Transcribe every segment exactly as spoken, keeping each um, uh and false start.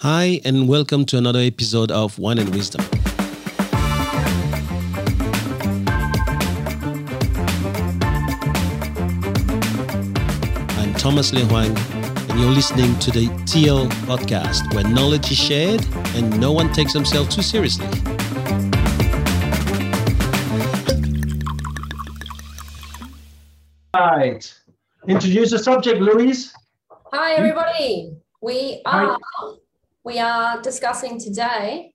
Hi, and welcome to another episode of Wine and Wisdom. I'm Thomas LeHuang, and you're listening to the T L podcast, where knowledge is shared and no one takes themselves too seriously. All right. Introduce the subject, Louise. Hi, everybody. We are... Hi. We are discussing today,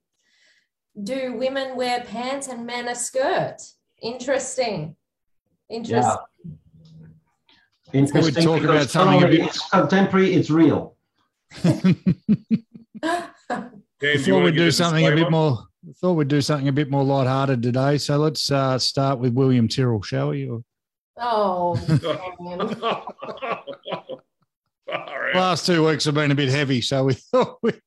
do women wear pants and men a skirt? Interesting. Interesting. Yeah. Interesting. We talk about something a bit... It's contemporary, it's real. yeah, if you thought we'd do something a bit more, I thought we'd do something a bit more lighthearted today. So let's uh, start with William Tyrrell, shall we? Or... Oh, Right. Last two weeks have been a bit heavy, so we thought we'd...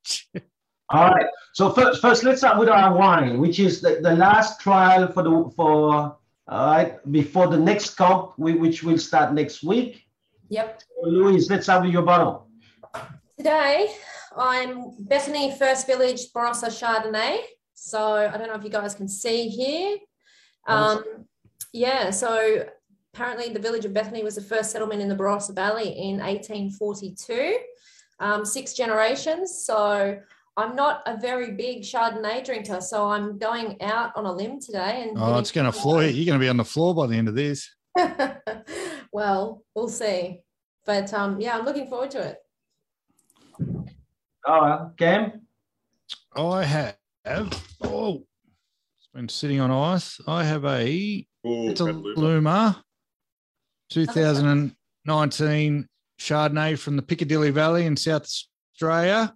All right. So first, first, let's start with our wine, which is the, the last trial for the for all right before the next comp, we, which will start next week. Yep. So Louise, let's start with your bottle. Today, I'm Bethany First Village Barossa Chardonnay. So I don't know if you guys can see here. Um, awesome. Yeah. So. Apparently, the village of Bethany was the first settlement in the Barossa Valley in eighteen forty-two, um, six generations. So I'm not a very big Chardonnay drinker, so I'm going out on a limb today. And oh, it's going to floor you. You're going to be on the floor by the end of this. Well, we'll see. But, um, yeah, I'm looking forward to it. Oh, Cam? I have, oh, it's been sitting on ice. I have a... Ooh, Petaluma twenty nineteen Chardonnay from the Piccadilly Valley in South Australia.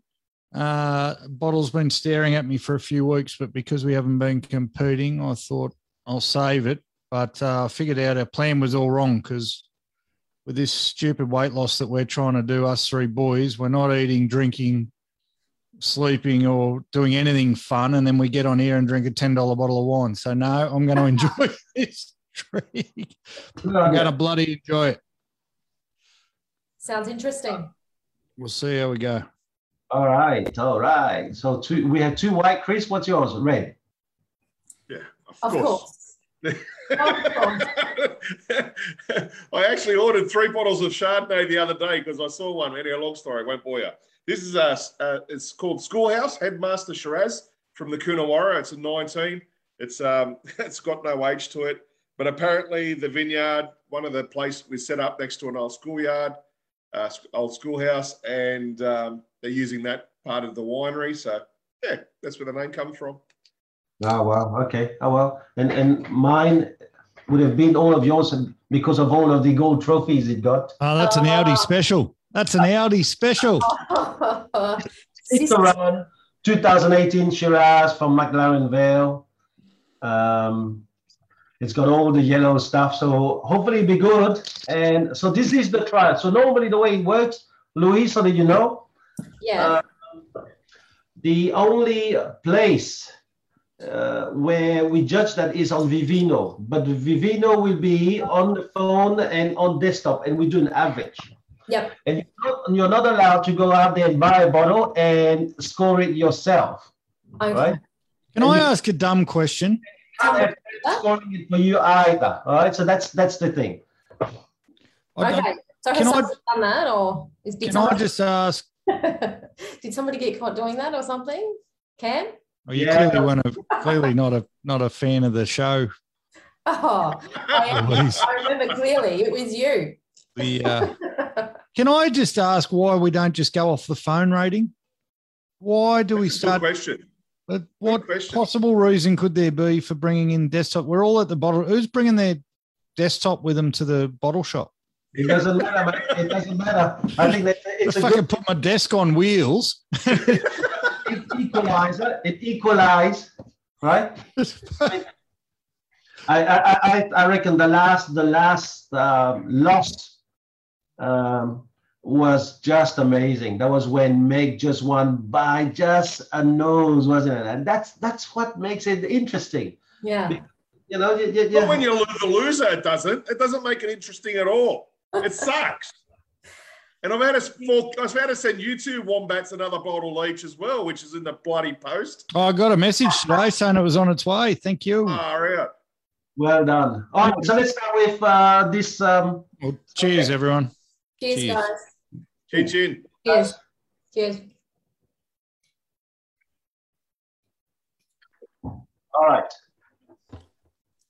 Uh, bottle's been staring at me for a few weeks, but because we haven't been competing, I thought I'll save it. But I uh, figured out our plan was all wrong because with this stupid weight loss that we're trying to do, us three boys, we're not eating, drinking, sleeping or doing anything fun, and then we get on here and drink a ten dollar bottle of wine. So no, I'm going to enjoy this drink. I'm going to bloody enjoy it. Sounds interesting. We'll see how we go. All right, all right. So two, we have two white. Chris, what's yours? Red. Yeah, of, of course. course. of course. I actually ordered three bottles of Chardonnay the other day because I saw one. Anyway, long story, I won't bore you. This is a, uh, it's called Schoolhouse Headmaster Shiraz from the Coonawarra. It's a nineteen. It's um, it's got no age to it, but apparently the vineyard, one of the place we set up next to an old schoolyard, uh, old schoolhouse, and um, they're using that part of the winery. So yeah, that's where the name comes from. Oh wow, okay, oh well, and and mine would have been all of yours because of all of the gold trophies it got. Oh, that's an Audi special. That's an Audi special. It's around twenty eighteen Shiraz from McLaren Vale. Um, it's got all the yellow stuff, so hopefully it'll be good. And so this is the trial. So normally the way it works, Louise, so that you know, yeah. Uh, the only place uh, where we judge that is on Vivino, but Vivino will be on the phone and on desktop, and we do an average. Yep. And you're not, you're not allowed to go out there and buy a bottle and score it yourself. Okay. Right? Can and I you, ask a dumb question? Scoring it for you either. All right. So that's that's the thing. Okay. So has someone done that, or is, did can somebody, I just ask? Did somebody get caught doing that or something? Cam? Well, you yeah. clearly one of clearly not a not a fan of the show. Oh, I, I remember clearly it was you. The, uh, can I just ask why we don't just go off the phone rating? Why do we start? Question. But what question. Possible reason could there be for bringing in desktop? We're all at the bottle. Who's bringing their desktop with them to the bottle shop? It doesn't matter, mate. It doesn't matter. I think that it's if a I good... can put my desk on wheels. It equalizes. It equalizes, right? I, I I reckon the last the last uh, lost. Um, was just amazing. That was when Meg just won by just a nose, wasn't it? And that's that's what makes it interesting. Yeah. Because, you know, you, you, well, when you lose a loser, it doesn't. It doesn't make it interesting at all. It sucks. And I'm about to, I'm about to send you two wombats another bottle each as well, which is in the bloody post. Oh, I got a message today saying it was on its way. Thank you. All right. Well done. All right, so let's start with uh, this. Um... Well, cheers, okay. everyone. Cheers, cheers, guys. Cheers. Cheers. Cheers. Cheers. All right.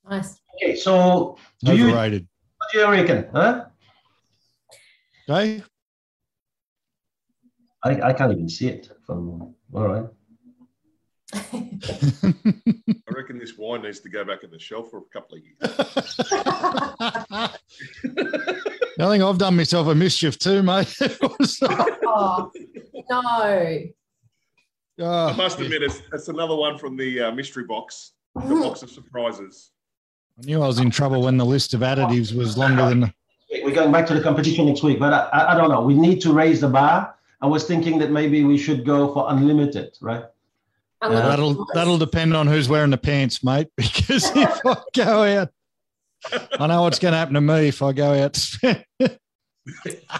Nice. Okay, so do Overrated. you? What do you reckon, huh? Dave? I, I can't even see it from all right. I reckon this wine needs to go back in the shelf for a couple of years. I think I've done myself a mischief too, mate. oh, no. Oh, I must admit, it's, it's another one from the uh, mystery box, the box of surprises. I knew I was in trouble when the list of additives was longer than... We're going back to the competition next week, but I, I don't know. We need to raise the bar. I was thinking that maybe we should go for unlimited, right? Uh, that'll, that'll depend on who's wearing the pants, mate, because if I go out, I know what's going to happen to me if I go out. We're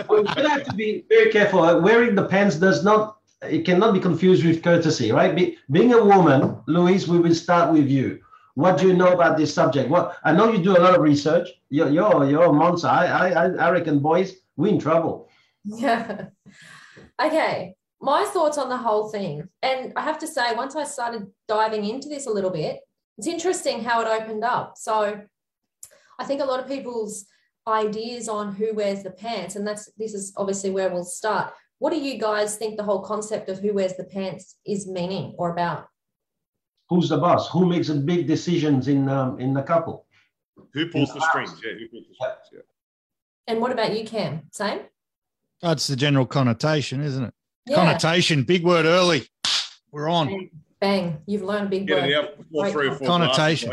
going to have to be very careful. Wearing the pants does not, it cannot be confused with courtesy, right? Be, being a woman, Louise, we will start with you. What do you know about this subject? Well, I know you do a lot of research. You're, you're, you're a monster. I, I, I reckon, boys, we're in trouble. Yeah. Okay. My thoughts on the whole thing. And I have to say, once I started diving into this a little bit, it's interesting how it opened up. So I think a lot of people's ideas on who wears the pants, and that's this is obviously where we'll start. What do you guys think the whole concept of who wears the pants is meaning or about? Who's the boss? Who makes the big decisions in um, in the couple? Who pulls the, the strings? Yeah, who pulls the strings? Yeah. And what about you, Cam? Same? That's the general connotation, isn't it? Yeah. Connotation, big word early. We're on. Bang, bang. You've learned a big Get word. Out before three or four connotation.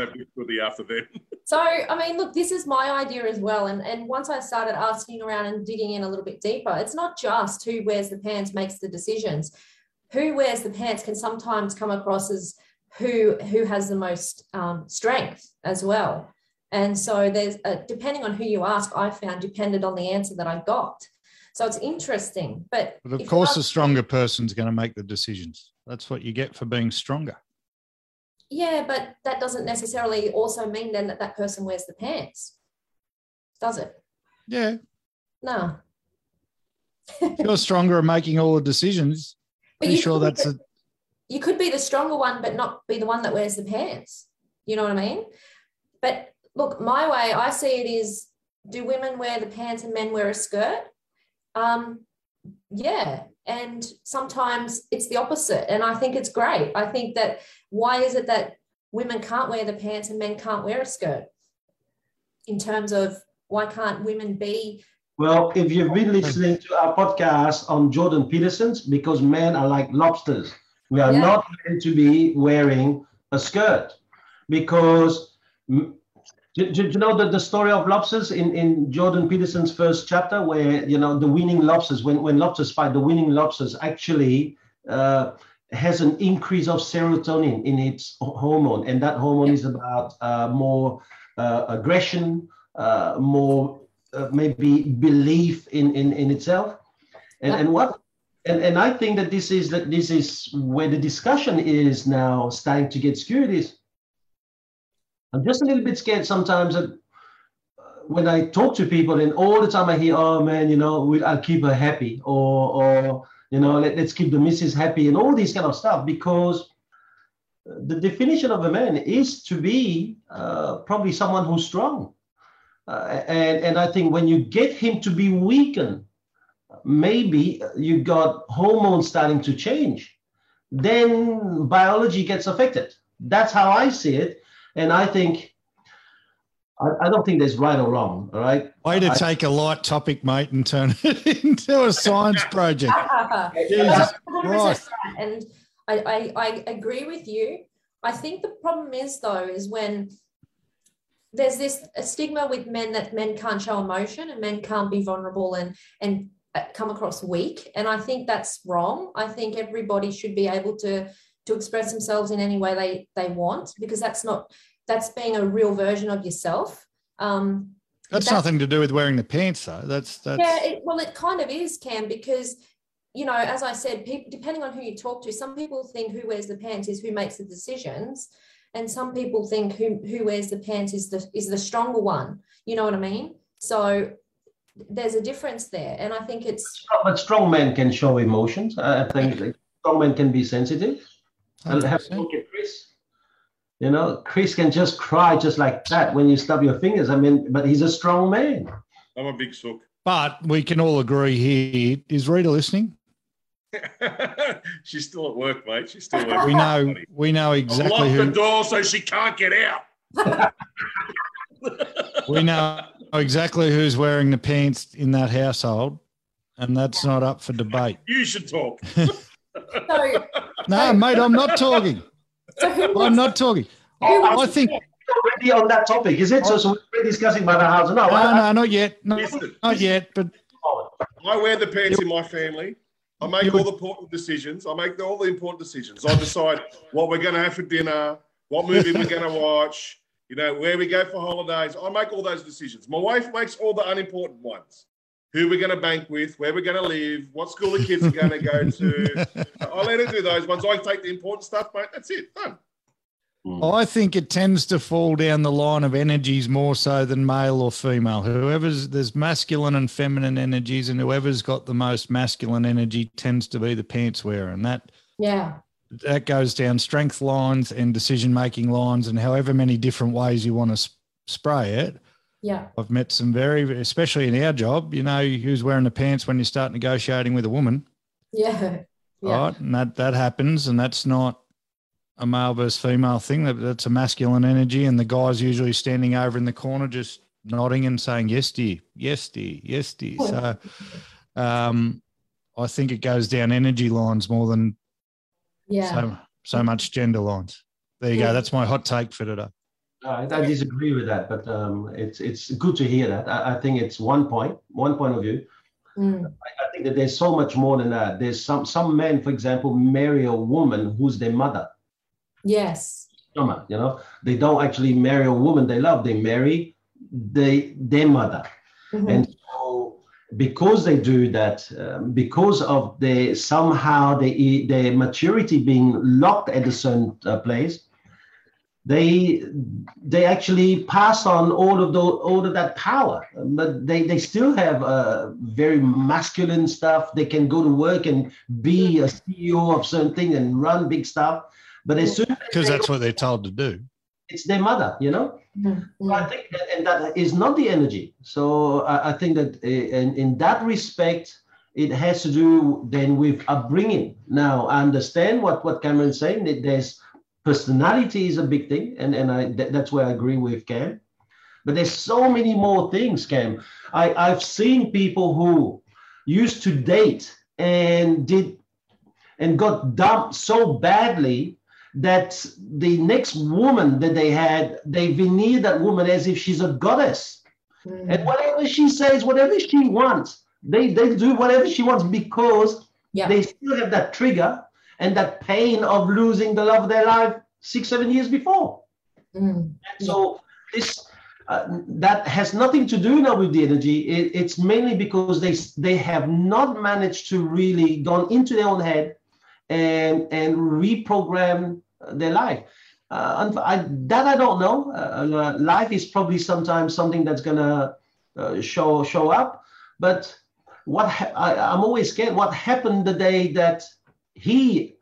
After them. So, I mean, look, this is my idea as well. And, and once I started asking around and digging in a little bit deeper, it's not just who wears the pants makes the decisions. Who wears the pants can sometimes come across as who, who has the most um, strength as well. And so there's, a, depending on who you ask, I found depended on the answer that I got. So it's interesting. But, but of course, the stronger person's going to make the decisions. That's what you get for being stronger. Yeah, but that doesn't necessarily also mean then that that person wears the pants, does it? Yeah. No. If you're stronger at making all the decisions, but pretty sure that's be, a... You could be the stronger one but not be the one that wears the pants. You know what I mean? But, look, my way, I see it is, do women wear the pants and men wear a skirt? Um, yeah. And sometimes it's the opposite. And I think it's great. I think that why is it that women can't wear the pants and men can't wear a skirt? In terms of why can't women be? Well, if you've been listening to our podcast on Jordan Peterson's, because men are like lobsters. We are yeah. not meant to be wearing a skirt because, do, do you know the, the story of lobsters in, in Jordan Peterson's first chapter where, you know, the winning lobsters, when, when lobsters fight, the winning lobsters actually uh, has an increase of serotonin in its hormone. And that hormone is about uh, more uh, aggression, uh, more uh, maybe belief in, in, in itself. And, and what... And, and I think that this is that this is where the discussion is now starting to get skewed. Is I'm just a little bit scared sometimes that when I talk to people and all the time I hear, oh man, you know, we, I'll keep her happy, or or you know, let, let's keep the missus happy, and all these kind of stuff, because the definition of a man is to be uh, probably someone who's strong, uh, and and I think when you get him to be weakened, maybe you got hormones starting to change, then biology gets affected. That's how I see it. And I think, I, I don't think there's right or wrong, all right? Way to I, take a light topic, mate, and turn it into a science project. Jesus Christ. And I, I, I agree with you. I think the problem is, though, is when there's this a stigma with men that men can't show emotion and men can't be vulnerable and and come across weak, and I think that's wrong. I think everybody should be able to to express themselves in any way they they want, because that's not that's being a real version of yourself. Um, That's, that's nothing to do with wearing the pants, though. That's, that's... Yeah, it, well, it kind of is, Cam, because, you know, as I said, people, depending on who you talk to, some people think who wears the pants is who makes the decisions, and some people think who, who wears the pants is the is the stronger one. You know what I mean? So there's a difference there, and I think it's... But strong men can show emotions. I think like, strong men can be sensitive. I'll have a look at Chris. You know, Chris can just cry just like that when you stub your fingers. I mean, but he's a strong man. I'm a big sook. But we can all agree here. Is Rita listening? She's still at work, mate. She's still at work. We know, we know exactly I've locked who... the door so she can't get out. We know exactly who's wearing the pants in that household, and that's not up for debate. You should talk. no, no, mate, I'm not talking. So I'm not talking. Oh, I think already on that topic, is it? So, so we're discussing about our house. No, no, I, I, no, not yet. No, listen, not yet. But I wear the pants in my family. I make all the important decisions. I make all the important decisions. I decide what we're going to have for dinner, what movie we're going to watch, you know, where we go for holidays. I make all those decisions. My wife makes all the unimportant ones. Who we're going to bank with, where we're going to live, what school the kids are going to go to. I let her do those ones. I take the important stuff, mate. That's it. Done. I think it tends to fall down the line of energies more so than male or female. Whoever's there's masculine and feminine energies, and whoever's got the most masculine energy tends to be the pants wearer. And that, yeah. that goes down strength lines and decision-making lines and however many different ways you want to sp- spray it. Yeah, I've met some very, especially in our job, you know, who's wearing the pants when you start negotiating with a woman. Yeah, yeah. Right, and that, that happens, and that's not a male versus female thing. That, that's a masculine energy, and the guy's usually standing over in the corner just nodding and saying, yes, dear, yes, dear, yes, dear. So um, I think it goes down energy lines more than yeah. so, so much gender lines. There you yeah. go. That's my hot take for today. I, I disagree with that, but um, it's it's good to hear that. I, I think it's one point, one point of view. Mm. I, I think that there's so much more than that. There's some some men, for example, marry a woman who's their mother. Yes. You know, they don't actually marry a woman they love. They marry they, their mother. Mm-hmm. And so because they do that, um, because of their, somehow they, their maturity being locked at a certain uh, place, They they actually pass on all of the all of that power, but they, they still have uh, very masculine stuff. They can go to work and be a C E O of something and run big stuff, but as soon because that's what they're told to do, it's their mother, you know. Mm-hmm. I think that, and that is not the energy. So I, I think that in, in that respect, it has to do then with upbringing. Now I understand what what Cameron's saying. That there's personality is a big thing, and, and I, th- that's where I agree with Cam. But there's so many more things, Cam. I, I've seen people who used to date and did and got dumped so badly that the next woman that they had, they veneered that woman as if she's a goddess. Mm. And whatever she says, whatever she wants, they, they do whatever she wants because yeah. they still have that trigger and that pain of losing the love of their life six, seven years before. Mm. So this uh, that has nothing to do now with the energy. It, it's mainly because they they have not managed to really gone into their own head and and reprogram their life. Uh, I, that I don't know. Uh, life is probably sometimes something that's gonna uh, show show up. But what ha- I, I'm always scared. What happened the day that he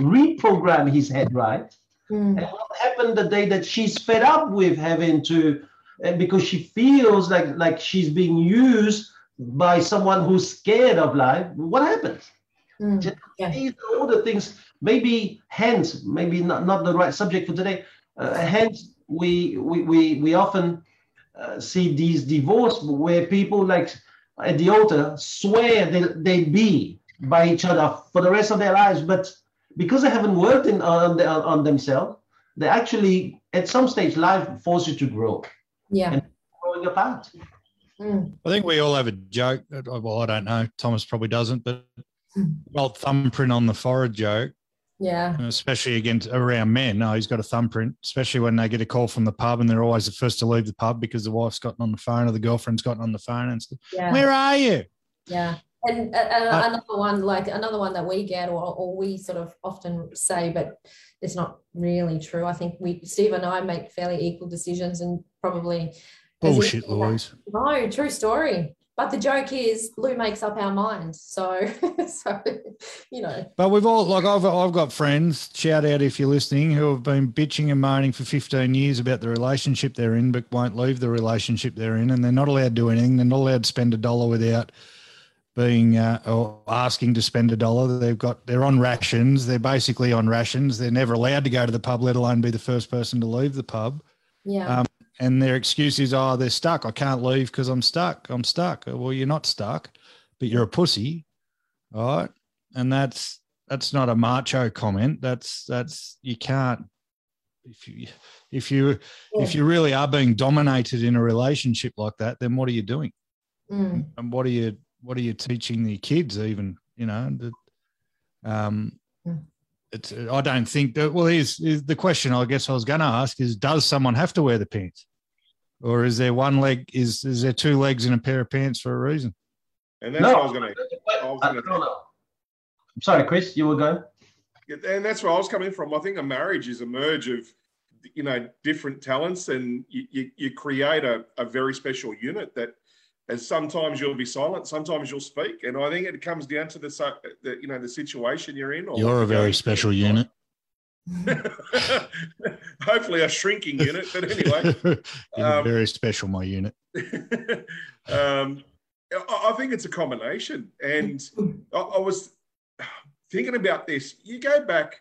reprogrammed his head, right? Mm. And what happened the day that she's fed up with having to, and because she feels like, like she's being used by someone who's scared of life, what happened? Mm. Just, yeah. These are all the things, maybe hence, maybe not, not the right subject for today, uh, hence we, we, we, we often uh, see these divorces where people like at the altar swear they, they be by each other for the rest of their lives, but because they haven't worked in, on, the, on themselves, they actually, at some stage, life forces you to grow. Yeah. And growing apart. Mm. I think we all have a joke. Well, I don't know. Thomas probably doesn't, but well, thumbprint on the forehead joke. Yeah. Especially against around men. No, he's got a thumbprint, especially when they get a call from the pub and they're always the first to leave the pub because the wife's gotten on the phone or the girlfriend's gotten on the phone and said, yeah. Where are you? Yeah. And uh, uh, another one, like another one that we get or, or we sort of often say, but it's not really true. I think we, Steve and I make fairly equal decisions and probably. Bullshit, Louise. No, true story. But the joke is Lou makes up our mind. So, so you know. But we've all, like I've, I've got friends, shout out if you're listening, who have been bitching and moaning for fifteen years about the relationship they're in but won't leave the relationship they're in, and they're not allowed to do anything. They're not allowed to spend a dollar without being uh, or asking to spend a dollar. They've got, they're on rations. They're basically on rations. They're never allowed to go to the pub, let alone be the first person to leave the pub. Yeah. Um, And their excuse is, oh, they're stuck. I can't leave because I'm stuck. I'm stuck. Well, you're not stuck, but you're a pussy, all right? And that's that's not a macho comment. That's that's you can't if you if you yeah. if you really are being dominated in a relationship like that, then what are you doing? Mm. And what are you what are you teaching the kids? Even you know, that, um. Mm. It's, I don't think that, well, here's, here's the question I guess I was going to ask is, does someone have to wear the pants? Or is there one leg, is is there two legs in a pair of pants for a reason? And that's no, what I was going to – I'm sorry, Chris, you were going. And that's where I was coming from. I think a marriage is a merge of, you know, different talents, and you, you, you create a, a very special unit that as sometimes you'll be silent, sometimes you'll speak. And I think it comes down to the, the you know, the situation you're in. Or you're a very special unit. Hopefully a shrinking unit, but anyway. You're um, very special, my unit. um, I, I think it's a combination. And I, I was thinking about this. You go back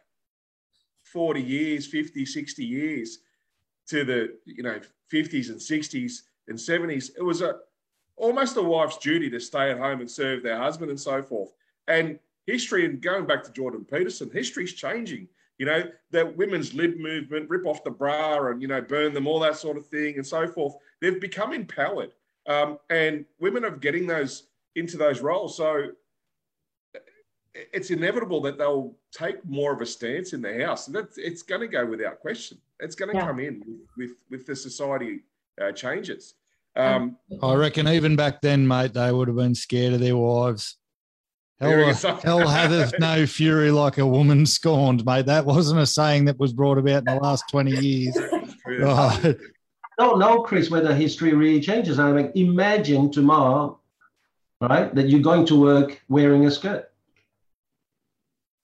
forty years, fifty, sixty years to the, you know, fifties and sixties and seventies. It was a, almost a wife's duty to stay at home and serve their husband and so forth. And history, and going back to Jordan Peterson, history's changing. You know, that women's lib movement, rip off the bra and, you know, burn them, all that sort of thing and so forth. They've become empowered. Um, and women are getting those into those roles. So it's inevitable that they'll take more of a stance in the house. And that's, it's going to go without question. It's going to yeah. come in with, with, with the society uh, changes. Um, I reckon even back then, mate, they would have been scared of their wives. Hell, hell hath no fury like a woman scorned, mate. That wasn't a saying that was brought about in the last twenty years. Right. I don't know, Chris, whether history really changes. I mean, imagine tomorrow, right, that you're going to work wearing a skirt.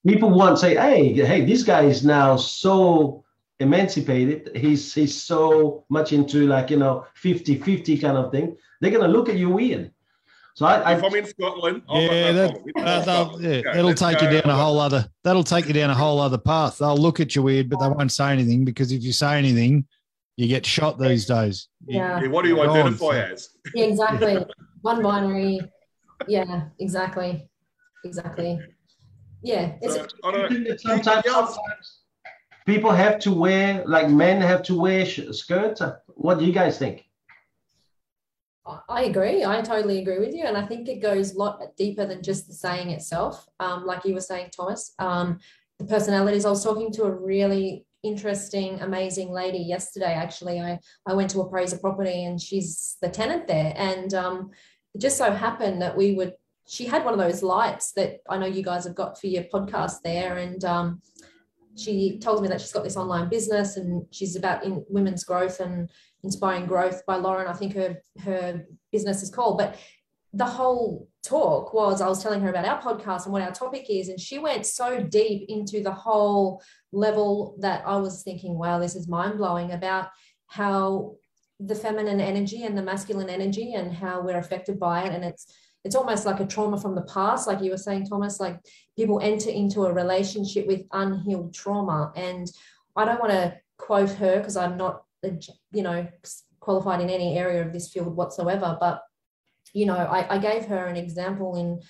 People won't say, hey, hey, this guy is now so emancipated, he's he's so much into, like, you know, fifty fifty kind of thing. They're gonna look at you weird. So I, I if I'm in Scotland, I'll yeah, that, that, that'll, yeah that'll take go. you down a whole other that'll take you down a whole other path. They'll look at you weird, but they won't say anything, because if you say anything, you get shot these days. Yeah. yeah what do you You're identify on, so. as? Yeah, exactly. One binary. Yeah, exactly, exactly. Yeah. It's, uh, I don't, sometimes. sometimes People have to wear, like men have to wear skirts. What do you guys think? I agree. I totally agree with you. And I think it goes a lot deeper than just the saying itself. Um, like you were saying, Thomas, um, the personalities. I was talking to a really interesting, amazing lady yesterday, actually. I, I went to appraise a property and she's the tenant there. And um, it just so happened that we would, she had one of those lights that I know you guys have got for your podcast there. And um she told me that she's got this online business and she's about in women's growth and inspiring growth by Lauren. I think her, her business is called. But the whole talk was, I was telling her about our podcast and what our topic is, and she went so deep into the whole level that I was thinking, wow, this is mind-blowing, about how the feminine energy and the masculine energy and how we're affected by it. And it's It's almost like a trauma from the past, like you were saying, Thomas, like people enter into a relationship with unhealed trauma. And I don't want to quote her because I'm not, you know, qualified in any area of this field whatsoever. But, you know, I, I gave her an example in,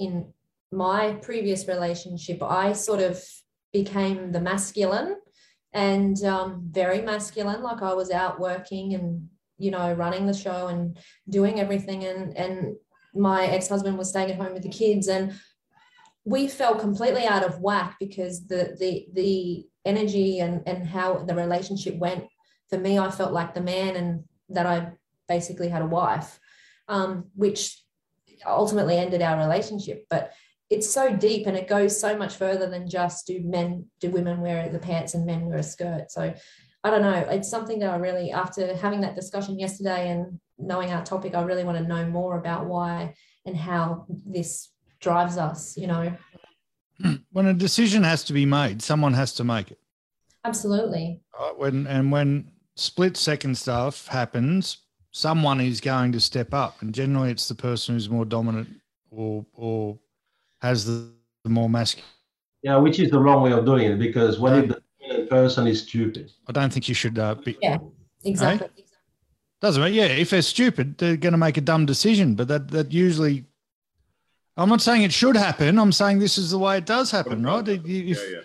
in my previous relationship. I sort of became the masculine and um, very masculine, like I was out working and, you know, running the show and doing everything, and and my ex-husband was staying at home with the kids. And we fell completely out of whack because the the the energy and and how the relationship went. For me, I felt like the man, and that I basically had a wife, um, which ultimately ended our relationship. But it's so deep, and it goes so much further than just do men, do women wear the pants and men wear a skirt. So I don't know. It's something that I really, after having that discussion yesterday and knowing our topic, I really want to know more about why and how this drives us, you know. When a decision has to be made, someone has to make it. Absolutely. Right, when, and when split-second stuff happens, someone is going to step up, and generally it's the person who's more dominant or or has the, the more masculine. Yeah, which is the wrong way of doing it, because what if the dominant person is stupid? I don't think you should uh, be... Yeah, exactly. Eh? Doesn't it? Yeah, if they're stupid, they're going to make a dumb decision, but that, that usually... I'm not saying it should happen. I'm saying this is the way it does happen, right? If, yeah, yeah.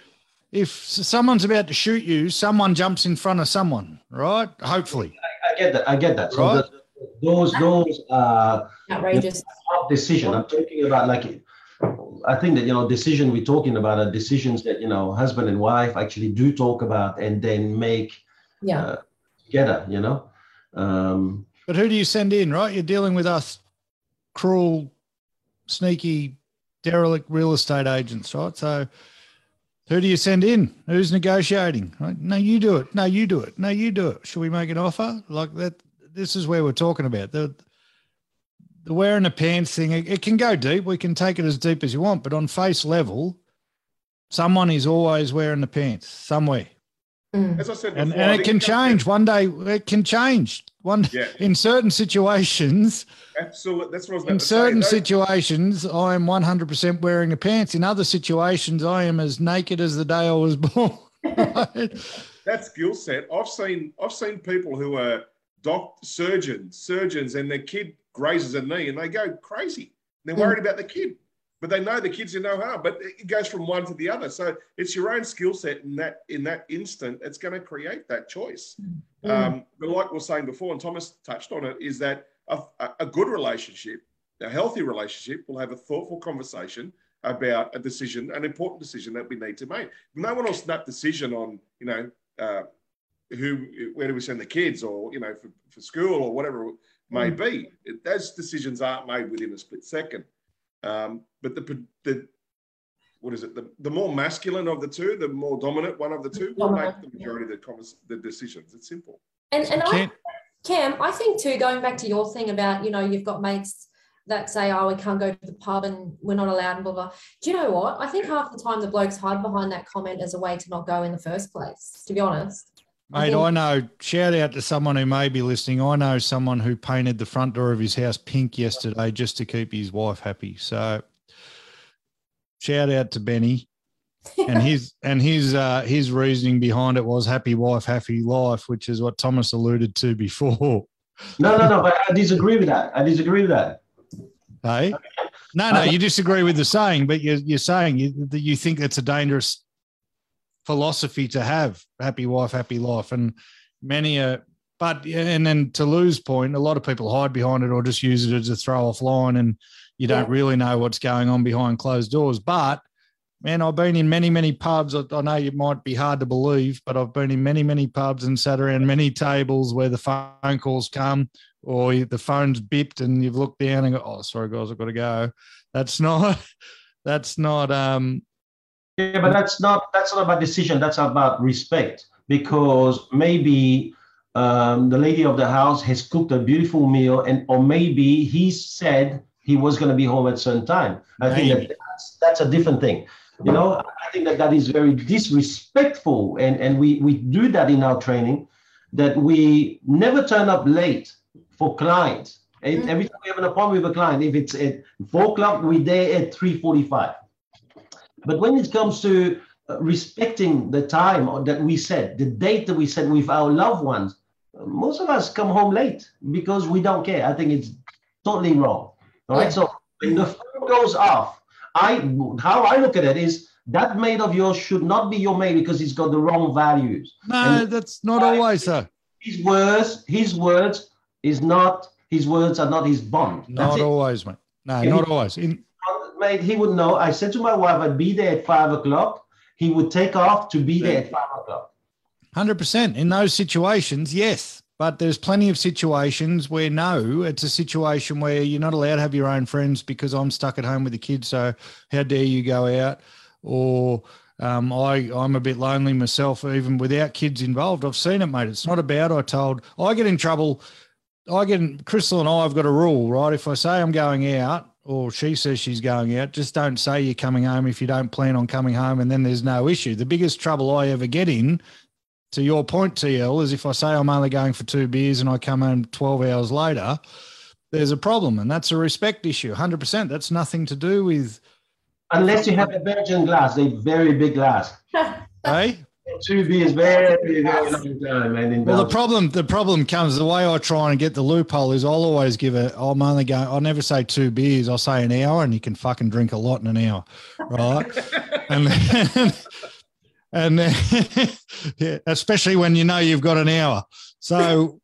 If someone's about to shoot you, someone jumps in front of someone, right? Hopefully. I, I get that. I get that. So right? the, those, those uh, outrageous decision. I'm talking about, like, I think that, you know, decision we're talking about are decisions that, you know, husband and wife actually do talk about and then make yeah. uh, together, you know. Um, but who do you send in, right? You're dealing with us cruel, sneaky, derelict real estate agents, right? So... who do you send in? Who's negotiating? Right? No, you do it. No, you do it. No, you do it. Should we make an offer? Like that? This is where we're talking about. The, the wearing the pants thing, it, it can go deep. We can take it as deep as you want, but on face level, someone is always wearing the pants somewhere. Mm. As I said before, and, and it can change. One day it can change. One yeah. In certain situations, absolutely. That's what I was about in to certain say, situations, I am one hundred percent wearing a pants. In other situations, I am as naked as the day I was born. That skill set. I've seen. I've seen people who are doc surgeons, surgeons, and their kid grazes a knee, and they go crazy. They're worried mm. about the kid, but they know the kid's in no harm. But it goes from one to the other. So it's your own skill set in that in that instant. It's going to create that choice. Mm. Um, but like we were saying before, and Thomas touched on it, is that a, a good relationship, a healthy relationship, will have a thoughtful conversation about a decision, an important decision that we need to make. No one will snap decision on, you know, uh, who, where do we send the kids, or, you know, for, for school or whatever it may be. It, those decisions aren't made within a split second. Um, but the, the, what is it, the, the more masculine of the two, the more dominant one of the two will make the majority of the, converse, the decisions. It's simple. And, and I, Cam, I think too, going back to your thing about, you know, you've got mates that say, oh, we can't go to the pub and we're not allowed and blah, blah. Do you know what? I think half the time the blokes hide behind that comment as a way to not go in the first place, to be honest. Mate, I, think- I know, shout out to someone who may be listening. I know someone who painted the front door of his house pink yesterday just to keep his wife happy. So... shout out to Benny, and his and his uh, his reasoning behind it was happy wife, happy life, which is what Thomas alluded to before. No, no, no, but I disagree with that. I disagree with that. Hey, no, no, you disagree with the saying, but you're you're saying you, that you think it's a dangerous philosophy to have, happy wife, happy life, and many are. But and then to Lou's point, a lot of people hide behind it or just use it as a throw off line, and you don't yeah. really know what's going on behind closed doors. But, man, I've been in many, many pubs. I, I know it might be hard to believe, but I've been in many, many pubs and sat around many tables where the phone calls come or the phone's bipped and you've looked down and go, oh, sorry, guys, I've got to go. That's not – that's not um... – Yeah, but that's not that's not about decision. That's about respect, because maybe – Um, the lady of the house has cooked a beautiful meal, and or maybe he said he was going to be home at a certain time. I maybe. think that that's, that's a different thing. You know, I think that that is very disrespectful, and, and we, we do that in our training, that we never turn up late for clients. Mm-hmm. Every time we have an appointment with a client, if it's at four o'clock, we're there at three forty-five. But when it comes to respecting the time that we set, the date that we set with our loved ones, most of us come home late because we don't care. I think it's totally wrong. All right. So when the phone goes off, I how I look at it is that mate of yours should not be your mate because he's got the wrong values. No, and that's not always so. His words, his words is not his words are not his bond. Not always, mate. No, not always. In mate, he would know. I said to my wife, I'd be there at five o'clock. He would take off to be there at five o'clock. one hundred percent. In those situations, yes. But there's plenty of situations where no, it's a situation where you're not allowed to have your own friends because I'm stuck at home with the kids. So how dare you go out? Or um, I, I'm a bit lonely myself, even without kids involved. I've seen it, mate. It's not about, I told, I get in trouble. I get in, Crystal and I have got a rule, right? If I say I'm going out or she says she's going out, just don't say you're coming home if you don't plan on coming home, and then there's no issue. The biggest trouble I ever get in, to your point, T L, is if I say I'm only going for two beers and I come home twelve hours later, there's a problem, and that's a respect issue, one hundred percent. That's nothing to do with... Unless you have a virgin glass, a very big glass. Hey? Two beers, very, very long time. And well, the problem, the problem comes, the way I try and get the loophole is I'll always give it, I'm only going, I'll never say two beers, I'll say an hour, and you can fucking drink a lot in an hour, right? and then... And then, yeah, especially when you know you've got an hour. So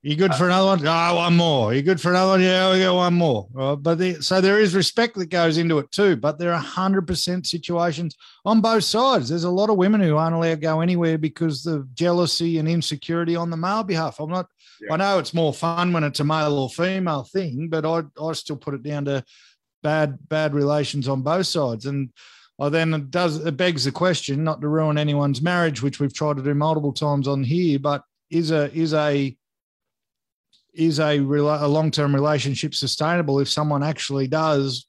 you good for another one? Oh, one more. You good for another one? Yeah, we got one more. Right, but the, so there is respect that goes into it too, but there are one hundred percent situations on both sides. There's a lot of women who aren't allowed to go anywhere because of jealousy and insecurity on the male behalf. I'm not, yeah. I know it's more fun when it's a male or female thing, but I, I still put it down to bad, bad relations on both sides. And Well, then it, does, it begs the question, not to ruin anyone's marriage, which we've tried to do multiple times on here, but is a is a, is a, a long-term relationship sustainable if someone actually does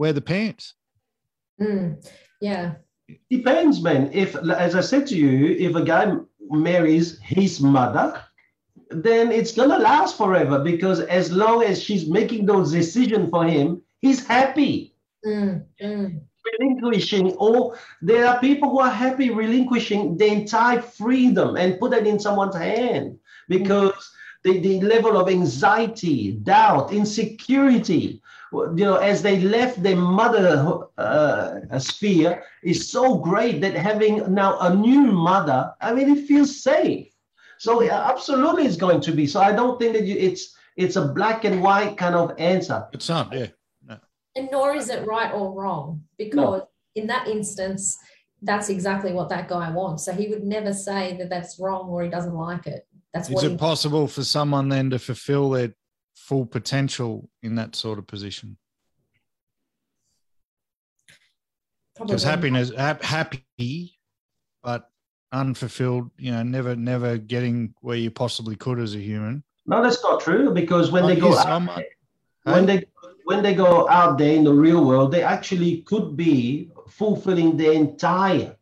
wear the pants? Mm, yeah. Depends, man. If, as I said to you, if a guy marries his mother, then it's going to last forever because as long as she's making those decisions for him, he's happy. Mm, mm. Relinquishing, or there are people who are happy relinquishing the entire freedom and put it in someone's hand because the, the level of anxiety, doubt, insecurity, you know, as they left their mother uh, sphere is so great that having now a new mother, I mean, it feels safe. So absolutely it's going to be. So I don't think that you, it's, it's a black and white kind of answer. It's not, yeah. And nor is it right or wrong, because no. in that instance, that's exactly what that guy wants. So he would never say that that's wrong or he doesn't like it. That's is what it possible wants. For someone then to fulfill their full potential in that sort of position? Because happiness, ha- happy, but unfulfilled. You know, never, never getting where you possibly could as a human. No, that's not true. Because when oh, they go, yes, out, a, when hey? they. When they go out there in the real world, they actually could be fulfilling their entire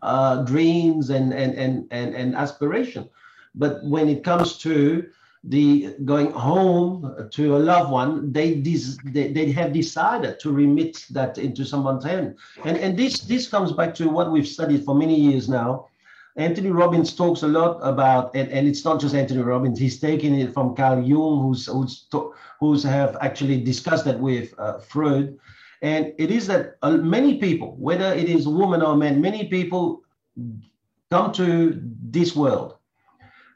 uh, dreams and, and, and, and, and aspiration. But when it comes to the going home to a loved one, they des- they, they have decided to remit that into someone's hand. And, and this, this comes back to what we've studied for many years now. Anthony Robbins talks a lot about, and, and it's not just Anthony Robbins, he's taking it from Carl Jung, who's who's, to, who's have actually discussed that with uh, Freud. And it is that uh, many people, whether it is a woman or a man, many people come to this world.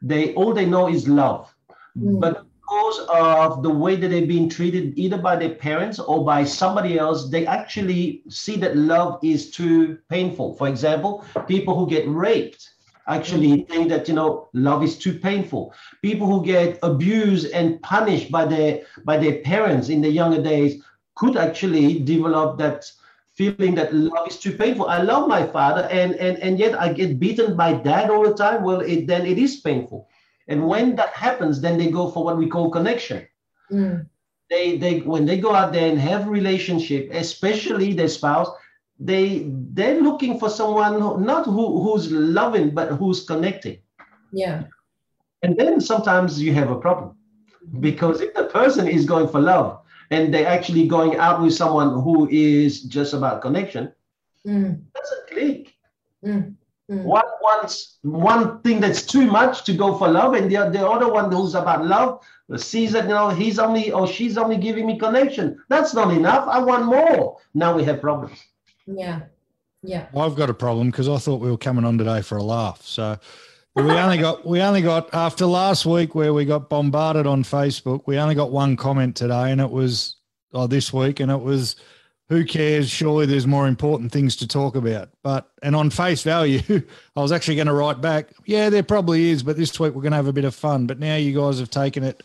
They all they know is love. Mm. But because of the way that they've been treated either by their parents or by somebody else, they actually see that love is too painful. For example, people who get raped actually think that, you know, love is too painful. People who get abused and punished by their by their parents in their younger days could actually develop that feeling that love is too painful. I love my father and, and, and yet I get beaten by dad all the time. Well, it, then it is painful. And when that happens, then they go for what we call connection. Mm. They, they, when they go out there and have a relationship, especially their spouse, they, they're looking for someone who, not who, who's loving, but who's connecting. Yeah. And then sometimes you have a problem because if the person is going for love and they're actually going out with someone who is just about connection, mm. it doesn't click. Mm. Mm. One wants one thing that's too much to go for love, and the, the other one who's about love sees that, you know, he's only or she's only giving me connection. That's not enough. I want more. Now we have problems. Yeah, yeah. I've got a problem because I thought we were coming on today for a laugh. So we only got we only got after last week where we got bombarded on Facebook. We only got one comment today, and it was oh, this week, and it was who cares? Surely there's more important things to talk about. But, and on face value, I was actually going to write back, yeah, there probably is, but this week we're going to have a bit of fun. But now you guys have taken it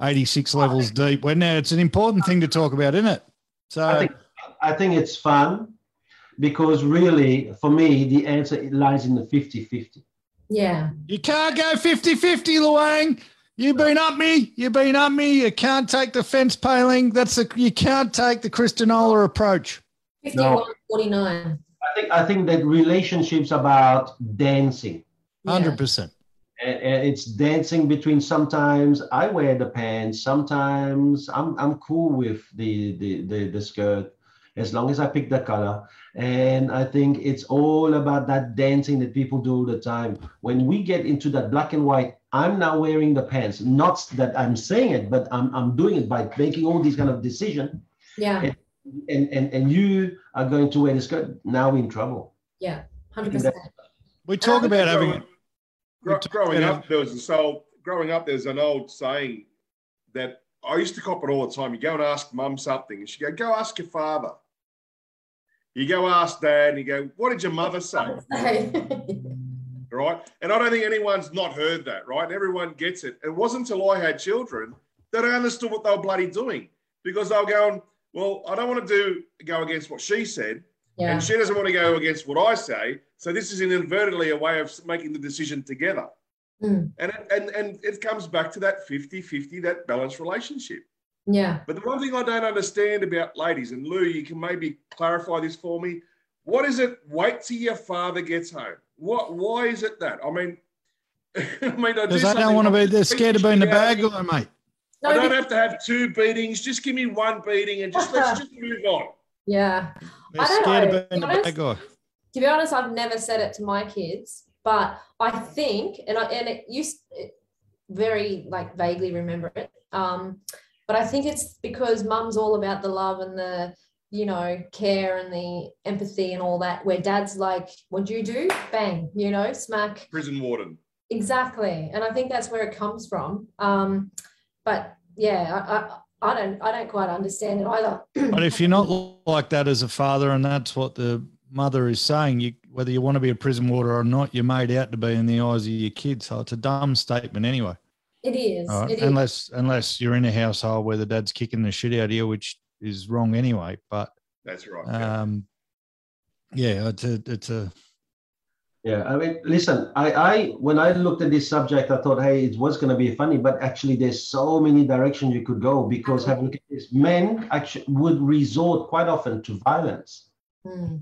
eighty-six levels deep. Well, now it's an important thing to talk about, isn't it? So I think, I think it's fun because really, for me, the answer lies in the fifty-fifty. Yeah. You can't go fifty-fifty, LeHuang. You've been up me. You've been up me. You can't take the fence paling. That's a, you can't take the Cristinola approach. fifty-one forty-nine. No. I think I think that relationships about dancing. one hundred percent. And, and it's dancing between sometimes I wear the pants, sometimes I'm I'm cool with the the the, the skirt as long as I pick the color. And I think it's all about that dancing that people do all the time. When we get into that black and white, I'm now wearing the pants, not that I'm saying it, but I'm, I'm doing it by making all these kind of decisions. Yeah. And, and, and, and you are going to wear the skirt, now we're in trouble. Yeah, one hundred percent. We talk um, about having... Growing, having, growing about, up, there was this old, growing up, there's an old saying that I used to cop it all the time. You go and ask mum something, and she go, go ask your father. You go ask dad, and you go, what did your mother say? Right? And I don't think anyone's not heard that, right? Everyone gets it. It wasn't until I had children that I understood what they were bloody doing, because they were going, well, I don't want to do go against what she said, yeah. and she doesn't want to go against what I say, so this is inadvertently a way of making the decision together. Mm. And, it, and, and it comes back to that fifty-fifty, that balanced relationship. Yeah. But the one thing I don't understand about ladies, and Lou, you can maybe clarify this for me, what is it, wait till your father gets home? What? Why is it that? I mean, I mean, I do I don't want to be. They're scared of being the bad guy, mate. No, I don't have to have two beatings. Just give me one beating and just let's just move on. Yeah, they're I don't scared know. of being to be the honest, bad guy. To be honest, I've never said it to my kids, but I think, and I and it used it very like vaguely remember it. Um, but I think it's because mum's all about the love and the, you know, care and the empathy and all that, where dad's like, what'd you do? Bang, you know, smack. Prison warden. Exactly. And I think that's where it comes from. Um, but, yeah, I, I, I don't I don't quite understand it either. But if you're not like that as a father, and that's what the mother is saying, you, whether you want to be a prison warden or not, you're made out to be in the eyes of your kids. So it's a dumb statement anyway. It is. Right? It unless, is. Unless you're in a household where the dad's kicking the shit out of you, which is wrong anyway, but that's right. Um, yeah, it's a, it's a. Yeah, I mean, listen, I, I when I looked at this subject, I thought, hey, it was going to be funny, but actually, there's so many directions you could go because have a look at this. Men actually would resort quite often to violence mm.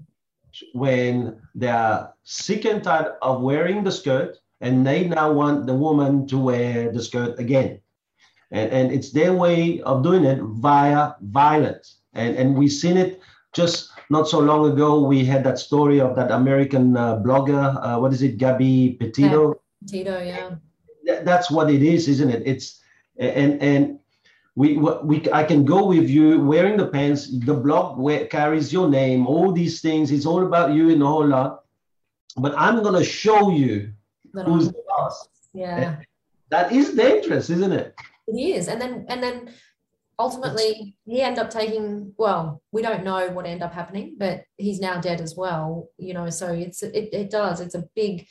when they are sick and tired of wearing the skirt, and they now want the woman to wear the skirt again. And, and it's their way of doing it via violence. And, and we've seen it just not so long ago. We had that story of that American uh, blogger, uh, what is it, Gabby Petito? Petito, yeah. That's what it is, isn't it? It's and and we we I can go with you wearing the pants. The blog where carries your name. All these things. It's all about you and the whole lot. But I'm gonna show you that who's I'm the boss. Yeah. And that is dangerous, isn't it? It is, and then and then ultimately he ended up taking. Well, we don't know what ended up happening, but he's now dead as well. You know, so it's it it does. It's a big,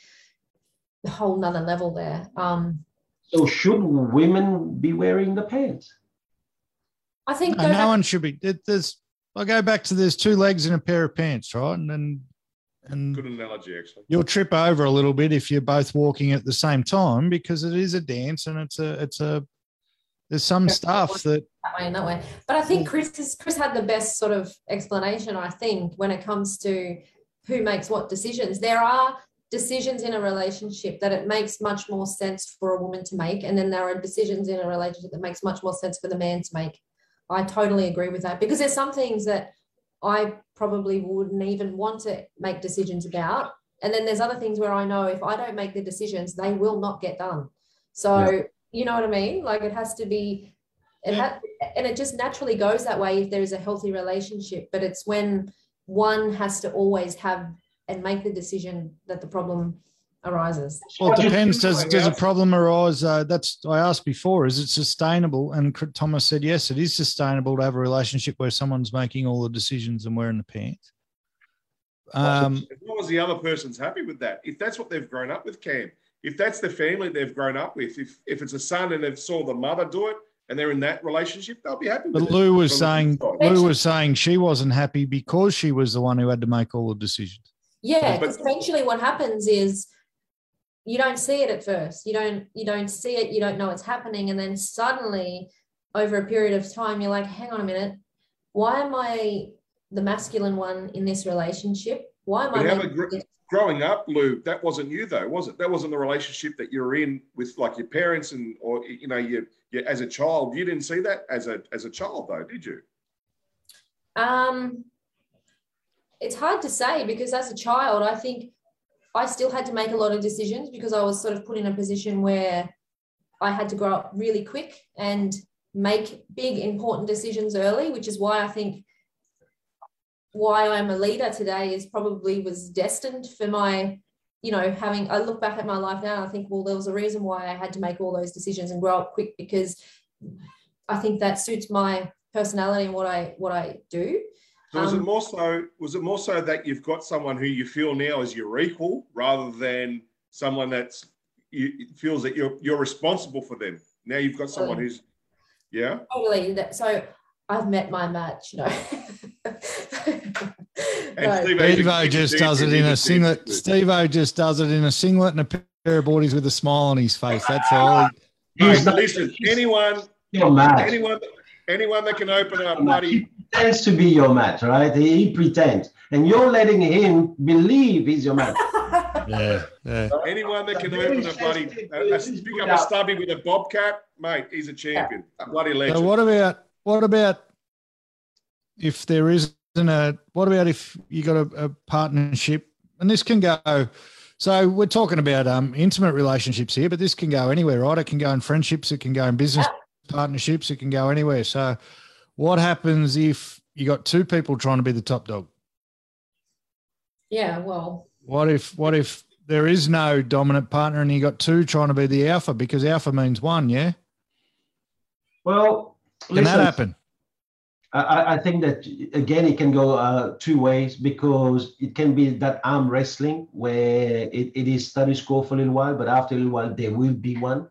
whole nother level there. Um, so should women be wearing the pants? I think no, no one should be. It, there's I go back to there's two legs and a pair of pants, right? And then and good analogy actually. You'll trip over a little bit if you're both walking at the same time because it is a dance and it's a it's a There's some stuff that that way and that way, but I think Chris is, Chris had the best sort of explanation. I think when it comes to who makes what decisions, there are decisions in a relationship that it makes much more sense for a woman to make, and then there are decisions in a relationship that makes much more sense for the man to make. I totally agree with that because there's some things that I probably wouldn't even want to make decisions about, and then there's other things where I know if I don't make the decisions, they will not get done. So. Yeah. You know what I mean? Like it has to be, it yeah. ha- and it just naturally goes that way if there is a healthy relationship. But it's when one has to always have and make the decision that the problem arises? Well, it depends. Does does a problem arise? Uh, that's I asked before. Is it sustainable? And Thomas said, yes, it is sustainable to have a relationship where someone's making all the decisions and wearing the pants. Um, as long as the other person's happy with that. If that's what they've grown up with, Cam, if that's the family they've grown up with, if, if it's a son and they've saw the mother do it, and they're in that relationship, they'll be happy. But Lou was saying, Lou was saying she wasn't happy because she was the one who had to make all the decisions. Yeah, because eventually what happens is you don't see it at first. You don't, you don't see it. You don't know it's happening, and then suddenly, over a period of time, you're like, "Hang on a minute, why am I the masculine one in this relationship? Why am I?" Gr- growing up, Lou, that wasn't you though, was it? That wasn't the relationship that you're in with like your parents and or you know your. Yeah, as a child, you didn't see that as a as a child, though, did you? Um, it's hard to say because as a child, I think I still had to make a lot of decisions because I was sort of put in a position where I had to grow up really quick and make big, important decisions early, which is why I think why I'm a leader today is probably was destined for my, you know, having, I look back at my life now and I think, well, there was a reason why I had to make all those decisions and grow up quick because I think that suits my personality and what I what I do. So um, was it more so was it more so that you've got someone who you feel now is your equal rather than someone that's you feels that you're you're responsible for them? Now you've got someone totally. who's yeah. Totally. So I've met my match, you know. And Steve-O, Steve-O just does it in a singlet. Steve-O just does it in a singlet and a pair of boardies with a smile on his face. That's all. No, listen, anyone, anyone, anyone that can open up, buddy. He pretends to be your match, right? He, he pretends, and you're letting him believe he's your match. Yeah, yeah. Anyone that can open a bloody, a, a, pick up a stubby with a bobcat, mate, he's a champion, a bloody legend. So what about what about if there is? And a, what about if you got a, a partnership? And this can go. So we're talking about um, intimate relationships here, but this can go anywhere, right? It can go in friendships, it can go in business partnerships, it can go anywhere. So, what happens if you got two people trying to be the top dog? Yeah, well, what if what if there is no dominant partner and you got two trying to be the alpha because alpha means one? Yeah. Well, can listen. that happen? I, I think that, again, it can go uh, two ways because it can be that arm wrestling where it, it is status quo for a little while, but after a little while, there will be one,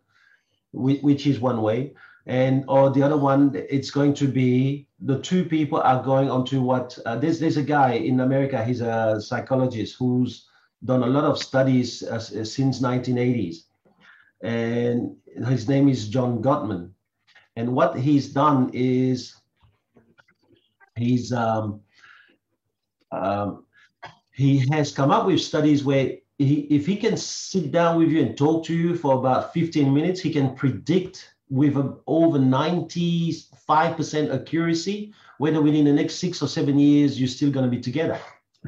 which is one way. And or the other one, it's going to be the two people are going on to what uh, – there's, there's a guy in America, he's a psychologist who's done a lot of studies uh, since nineteen eighties, and his name is John Gottman. And what he's done is – He's um, um, he has come up with studies where he, if he can sit down with you and talk to you for about fifteen minutes, he can predict with a, over ninety-five percent accuracy whether within the next six or seven years you're still going to be together.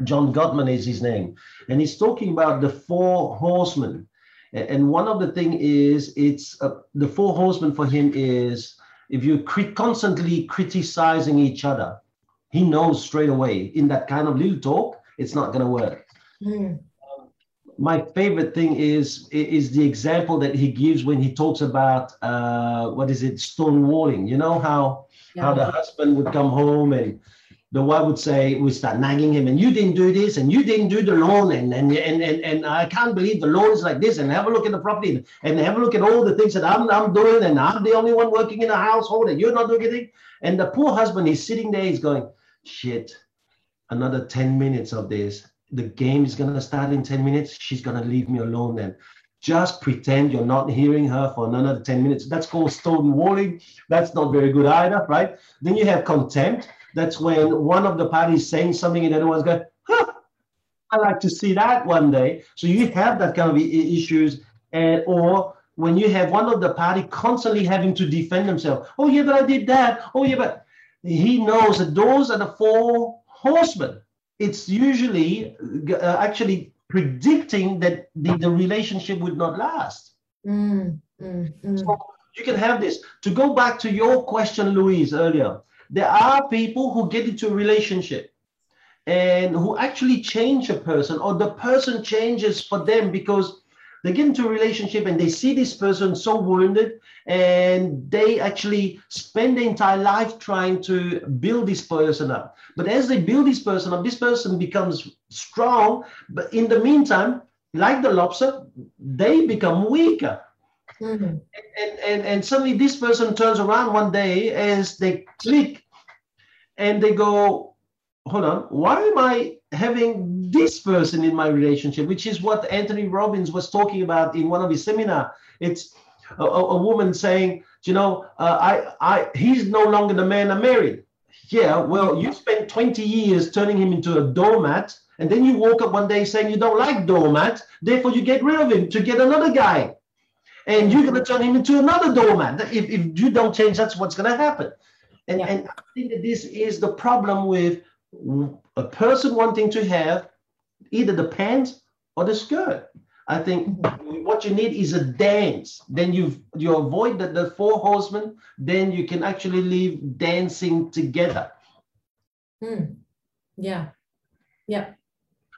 John Gottman is his name, and he's talking about the four horsemen. And one of the thing is it's uh, the four horsemen for him is if you're crit- constantly criticizing each other. He knows straight away in that kind of little talk, it's not going to work. Mm. Um, my favorite thing is, is the example that he gives when he talks about, uh, what is it, stonewalling. You know how, yeah. how the husband would come home and the wife would say, we start nagging him, and you didn't do this, and you didn't do the lawn, and and, and, and, and I can't believe the lawn is like this, and have a look at the property, and have a look at all the things that I'm, I'm doing, and I'm the only one working in the household, and you're not doing it. And the poor husband is sitting there, he's going, shit, another ten minutes of this. The game is going to start in ten minutes. She's going to leave me alone then. Just pretend you're not hearing her for another ten minutes. That's called stonewalling. That's not very good either, right? Then you have contempt. That's when one of the parties is saying something and the other one's going, huh, I'd like to see that one day. So you have that kind of issues. And, or when you have one of the party constantly having to defend themselves. Oh, yeah, but I did that. Oh, yeah, but... He knows that those are the four horsemen. It's usually uh, actually predicting that the, the relationship would not last. Mm, mm, mm. So you can have this. To go back to your question, Louise, earlier, there are people who get into a relationship and who actually change a person or the person changes for them because They get into a relationship and they see this person so wounded, and they actually spend their entire life trying to build this person up. But as they build this person up, this person becomes strong. But in the meantime, like the lobster, they become weaker. Mm-hmm. and, and, and suddenly this person turns around one day as they click and they go, hold on, why am I having this person in my relationship, which is what Anthony Robbins was talking about in one of his seminars. It's a, a woman saying, you know, uh, I, I, he's no longer the man I married. Yeah, well, you spent twenty years turning him into a doormat, and then you woke up one day saying you don't like doormats, therefore you get rid of him to get another guy. And you're going to turn him into another doormat. If, if you don't change, that's what's going to happen. And, yeah. and I think that this is the problem with a person wanting to have either the pants or the skirt. I think mm-hmm. what you need is a dance. Then you you avoid the, the four horsemen. Then you can actually live dancing together. Mm. Yeah. Yeah.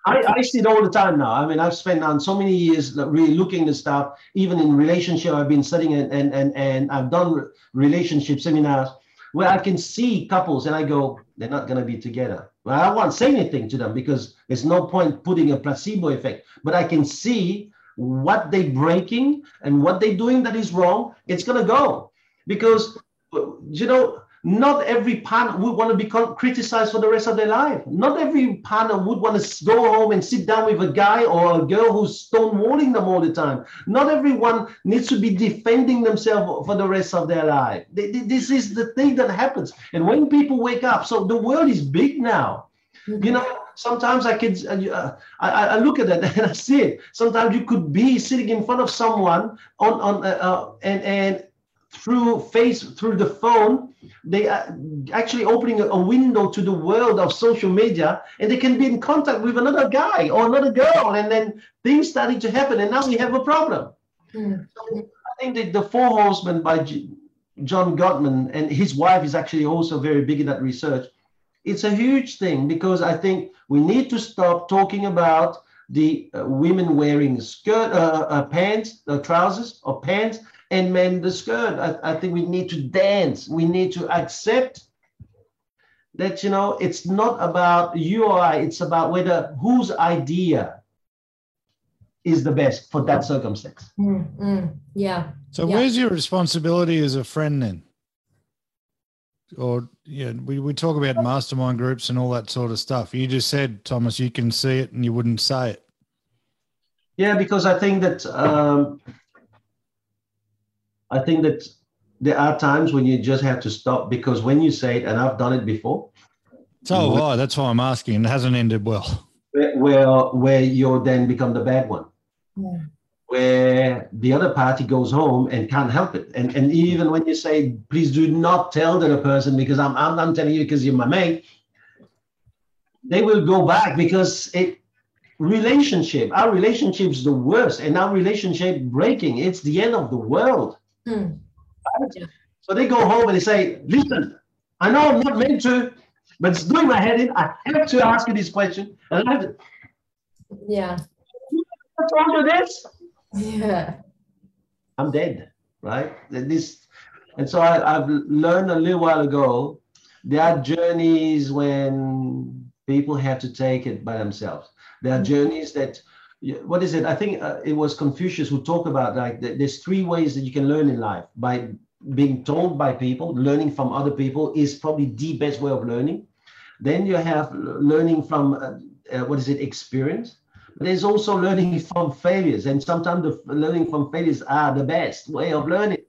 I, I see it all the time now. I mean, I've spent on so many years really looking at stuff, even in relationship. I've been studying and, and, and, and I've done relationship seminars where I can see couples and I go, they're not going to be together. Well, I won't say anything to them because there's no point putting a placebo effect. But I can see what they're breaking and what they're doing that is wrong. It's going to go because, you know, not every partner would want to be criticized for the rest of their life. Not every partner would want to go home and sit down with a guy or a girl who's stonewalling them all the time. Not everyone needs to be defending themselves for the rest of their life. This is the thing that happens. And when people wake up, so the world is big now. Mm-hmm. You know, sometimes I could, uh, I, I look at that and I see it. Sometimes you could be sitting in front of someone on, on uh, uh, and, and, through face, through the phone, they are actually opening a window to the world of social media, and they can be in contact with another guy or another girl, and then things starting to happen, and now we have a problem. Mm. So I think that The Four Horsemen by G- John Gottman, and his wife is actually also very big in that research. It's a huge thing because I think we need to stop talking about the uh, women wearing skirt, uh, uh, pants, uh, trousers or pants, and men the skirt. I, I think we need to dance. We need to accept that, you know, it's not about you or I. It's about whether whose idea is the best for that circumstance. Mm, mm, yeah. So yeah. Where's your responsibility as a friend then? Or, yeah, you know, we, we talk about mastermind groups and all that sort of stuff. You just said, Thomas, you can see it and you wouldn't say it. Yeah, because I think that... Um, I think that there are times when you just have to stop, because when you say it, and I've done it before. So where, oh, that's why I'm asking. It hasn't ended well. Where, where you then become the bad one, yeah. Where the other party goes home and can't help it. And and even when you say, please do not tell the other person because I'm, I'm, I'm telling you because you're my mate, they will go back because it, relationship, our relationship's the worst, and our relationship breaking, it's the end of the world. Mm. Right? So they go home and they say, listen, I know I'm not meant to, but it's doing my head in. I have to ask you this question. And I have to... Yeah. I told you this? Yeah. I'm dead, right? And, this, and so I, I've learned a little while ago, there are journeys when people have to take it by themselves. There are journeys that, what is it? I think uh, it was Confucius who talked about like that there's three ways that you can learn in life. By being told by people, learning from other people is probably the best way of learning. Then you have learning from, uh, uh, what is it, experience. But there's also learning from failures. And sometimes the learning from failures are the best way of learning.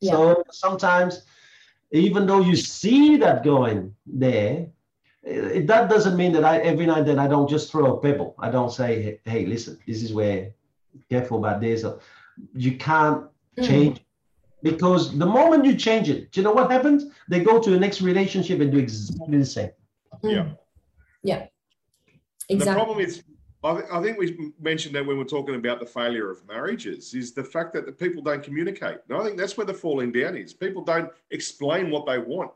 Yeah. So sometimes, even though you see that going there, It, that doesn't mean that I every night that I don't just throw a pebble. I don't say, hey, listen, this is where, careful about this. Or, you can't change mm. because the moment you change it, do you know what happens? They go to the next relationship and do exactly the same. Yeah. Yeah. Exactly. And the problem is, I, th- I think we mentioned that when we're talking about the failure of marriages is the fact that the people don't communicate. And I think that's where the falling down is. People don't explain what they want.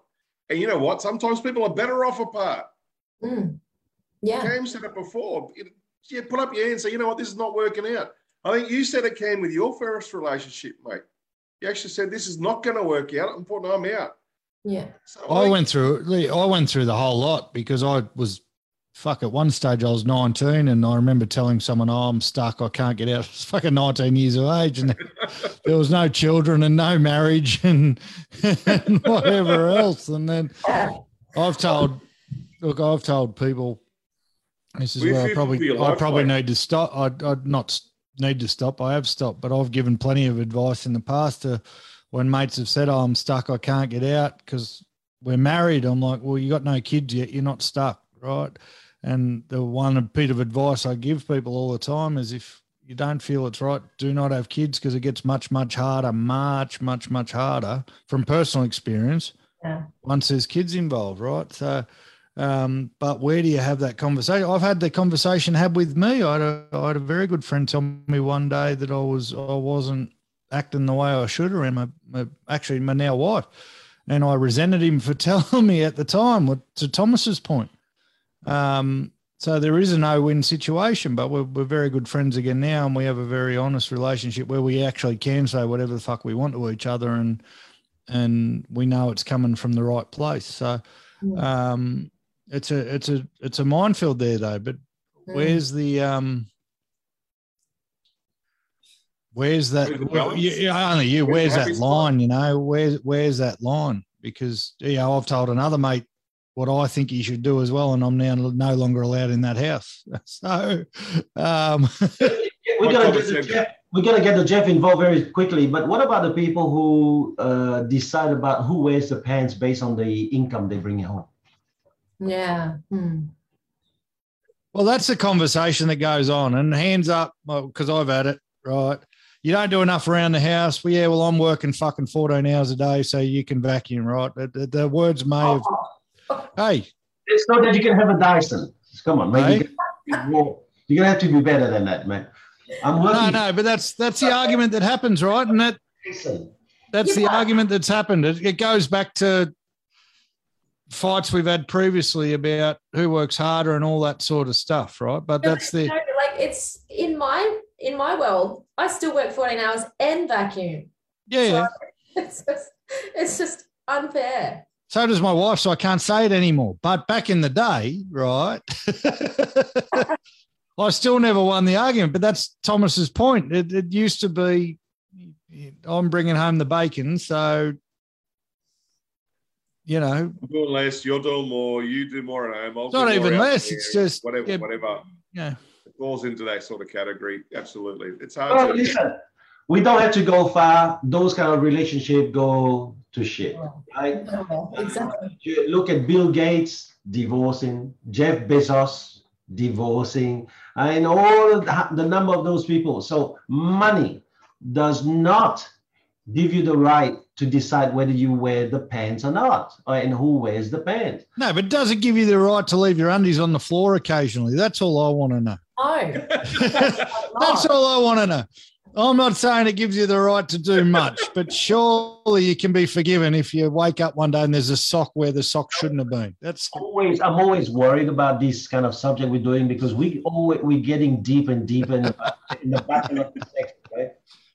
And you know what? Sometimes people are better off apart. Mm. Yeah. Cam said it before. It, yeah, put up your hand and say, you know what? This is not working out. I think you said it, Ken, with your first relationship, mate. You actually said, this is not going to work out. I'm putting I'm out. Yeah. So I, I think- went through, I went through the whole lot because I was, fuck, at one stage I was nineteen and I remember telling someone, oh, I'm stuck, I can't get out. I was fucking nineteen years of age and there was no children and no marriage and, and whatever else. And then I've told, look, I've told people, this is We're where I probably, I probably life. need to stop. I, I'd not need to stop. I have stopped, but I've given plenty of advice in the past to when mates have said, oh, I'm stuck, I can't get out because we're married. I'm like, well, you got no kids yet. You're not stuck, right? And the one bit of advice I give people all the time is if you don't feel it's right, do not have kids because it gets much, much harder, much, much, much harder from personal experience yeah. once there's kids involved, right? So, um, but where do you have that conversation? I've had the conversation had with me. I had, a, I had a very good friend tell me one day that I, was, I wasn't acting the way I should around my, my actually my now wife, and I resented him for telling me at the time what, to Thomas's point. Um, so there is a no-win situation, but we're, we're very good friends again now, and we have a very honest relationship where we actually can say whatever the fuck we want to each other, and and we know it's coming from the right place. So um, it's a it's a it's a minefield there, though. But where's the um, where's that? Well, you, only you. Where's that line? You know, where's where's that line? Because you know, I've told another mate what I think he should do as well, and I'm now no longer allowed in that house. So um, we're going to get the Jeff involved very quickly, but what about the people who uh, decide about who wears the pants based on the income they bring home? Yeah. Hmm. Well, that's a conversation that goes on, and hands up, because well, I've had it, right? You don't do enough around the house. Well, yeah, well, I'm working fucking fourteen hours a day, so you can vacuum, right? The, the, the words may have... Oh. Hey, it's not that you can have a Dyson. Come on, mate. Hey. You're gonna have to be better than that, man. I'm working. No, no, but that's that's the argument that happens, right? And that that's the argument that's happened. It, it goes back to fights we've had previously about who works harder and all that sort of stuff, right? But that's the like it's in my in my world. I still work fourteen hours and vacuum. Yeah, so it's just, it's just unfair. So does my wife, so I can't say it anymore. But back in the day, right, I still never won the argument, but that's Thomas's point. It, it used to be I'm bringing home the bacon, so, you know. I'm doing less, you're doing more, you do more at home. I'll it's not even less, there, it's just. Whatever, yeah, whatever. Yeah. It falls into that sort of category, absolutely. It's hard oh, to. Listen, we don't have to go far. Those kind of relationships go to shit, right? Oh, exactly. Look at Bill Gates divorcing, Jeff Bezos divorcing, and all the number of those people. So money does not give you the right to decide whether you wear the pants or not, and who wears the pants. No, but does it give you the right to leave your undies on the floor occasionally? That's all I want to know. No. That's all I want to know. I'm not saying it gives you the right to do much, but surely you can be forgiven if you wake up one day and there's a sock where the sock shouldn't have been. That's always. I'm always worried about this kind of subject we're doing because we always we're getting deep and deeper in the, in the bottom of the section, right?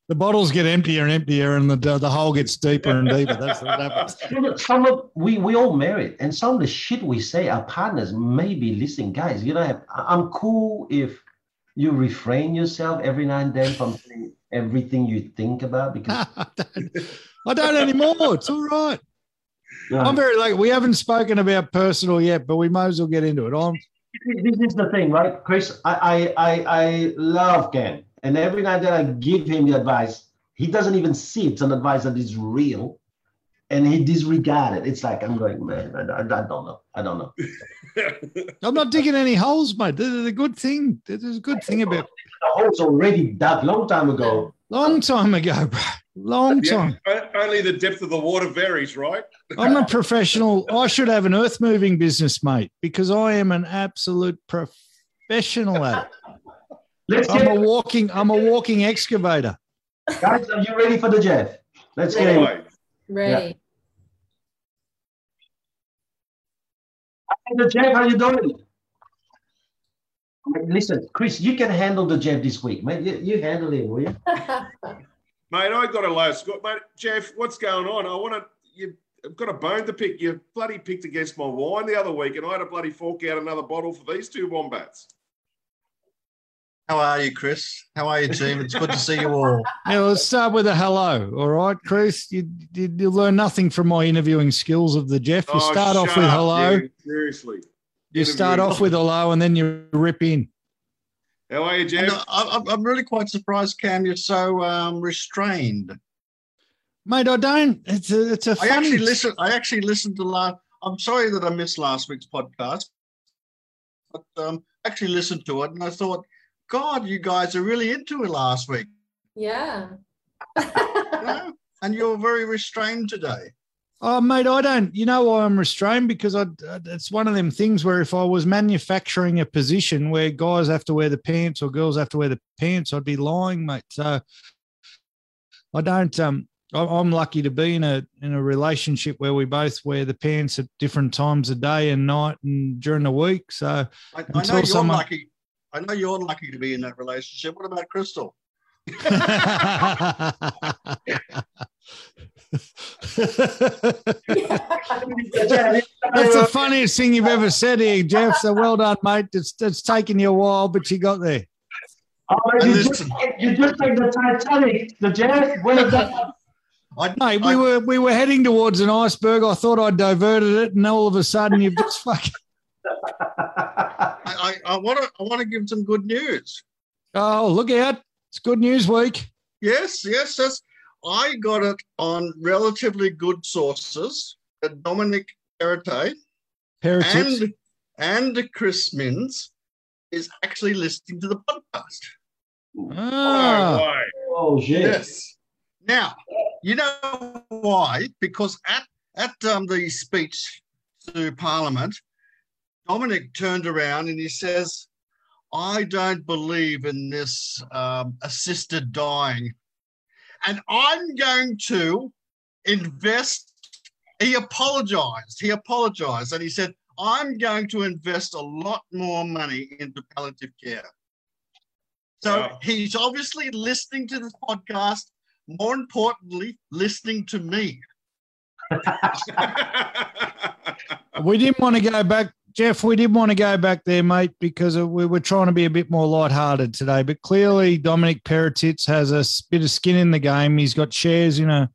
The bottles get emptier and emptier, and the the hole gets deeper and deeper. That's what happens. Some of we we all married, and some of the shit we say, our partners may be listening, guys. You know, I'm cool if you refrain yourself every now and then from saying everything you think about because I don't, I don't anymore. It's all right. No. I'm very like we haven't spoken about personal yet, but we might as well get into it. I'm this is the thing, right, Chris? I I I, I love Ken, and every now and then I give him the advice. He doesn't even see it's an advice that is real, and he disregards it. It's like I'm going, man. I, I don't know. I don't know. I'm not digging any holes, mate. This is a good thing. This is a good thing about the holes already dug long time ago. Long time ago, bro. Long time. Yeah, only the depth of the water varies, right? I'm a professional. I should have an earth moving business, mate, because I am an absolute professional at it. Let's I'm get a walking. I'm a walking excavator. Guys, are you ready for the Jeff? Let's get it. Ready. Yeah. Jeff, how you doing? Listen, Chris, you can handle the Jeff this week, mate. You, you handle him, will you? Mate, I got a low score. Mate, Jeff, what's going on? I want to, you, I've got a bone to pick. You bloody picked against my wine the other week, and I had to bloody fork out another bottle for these two wombats. How are you, Chris? How are you, team? It's good to see you all. Now, let's start with a hello, all right, Chris? You, you, you learn nothing from my interviewing skills of the Jeff. You oh, start off with hello. Dude, seriously. You Interview. Start off with hello, and then you rip in. How are you, Jeff? I, I'm really quite surprised, Cam, you're so um, restrained. Mate, I don't. It's a, it's a funny... I actually listened, I actually listened to last... I'm sorry that I missed last week's podcast. But I um, actually listened to it, and I thought, God, you guys are really into it last week. Yeah. Yeah? And you're very restrained today. Oh, mate, I don't. You know why I'm restrained? Because I, it's one of them things where if I was manufacturing a position where guys have to wear the pants or girls have to wear the pants, I'd be lying, mate. So I don't. Um, I'm lucky to be in a in a relationship where we both wear the pants at different times of day and night and during the week. So I, I know you're someone, lucky. I know you're lucky to be in that relationship. What about Crystal? That's the funniest thing you've ever said here, Jeff. So well done, mate. It's, it's taken you a while, but you got there. Oh, you, just, you just like the Titanic, the Jeff. Well done. I, mate, I, we were we were heading towards an iceberg. I thought I'd diverted it, and all of a sudden you've just fucking... I, I, I want to I want to give some good news. Oh, look out. It's good news week. Yes, yes, yes. I got it on relatively good sources. Dominic Perrottet and, and Chris Minns is actually listening to the podcast. Ah. Oh, oh, shit. Yes. Now, you know why? Because at, at um, the speech to Parliament, Dominic turned around and he says, I don't believe in this um, assisted dying. And I'm going to invest. He apologized. He apologized. And he said, I'm going to invest a lot more money into palliative care. So wow. He's obviously listening to this podcast, more importantly, listening to me. We didn't want to go back. Jeff, we didn't want to go back there, mate, because we were trying to be a bit more lighthearted today. But clearly Dominic Perrottet has a bit of skin in the game. He's got shares in a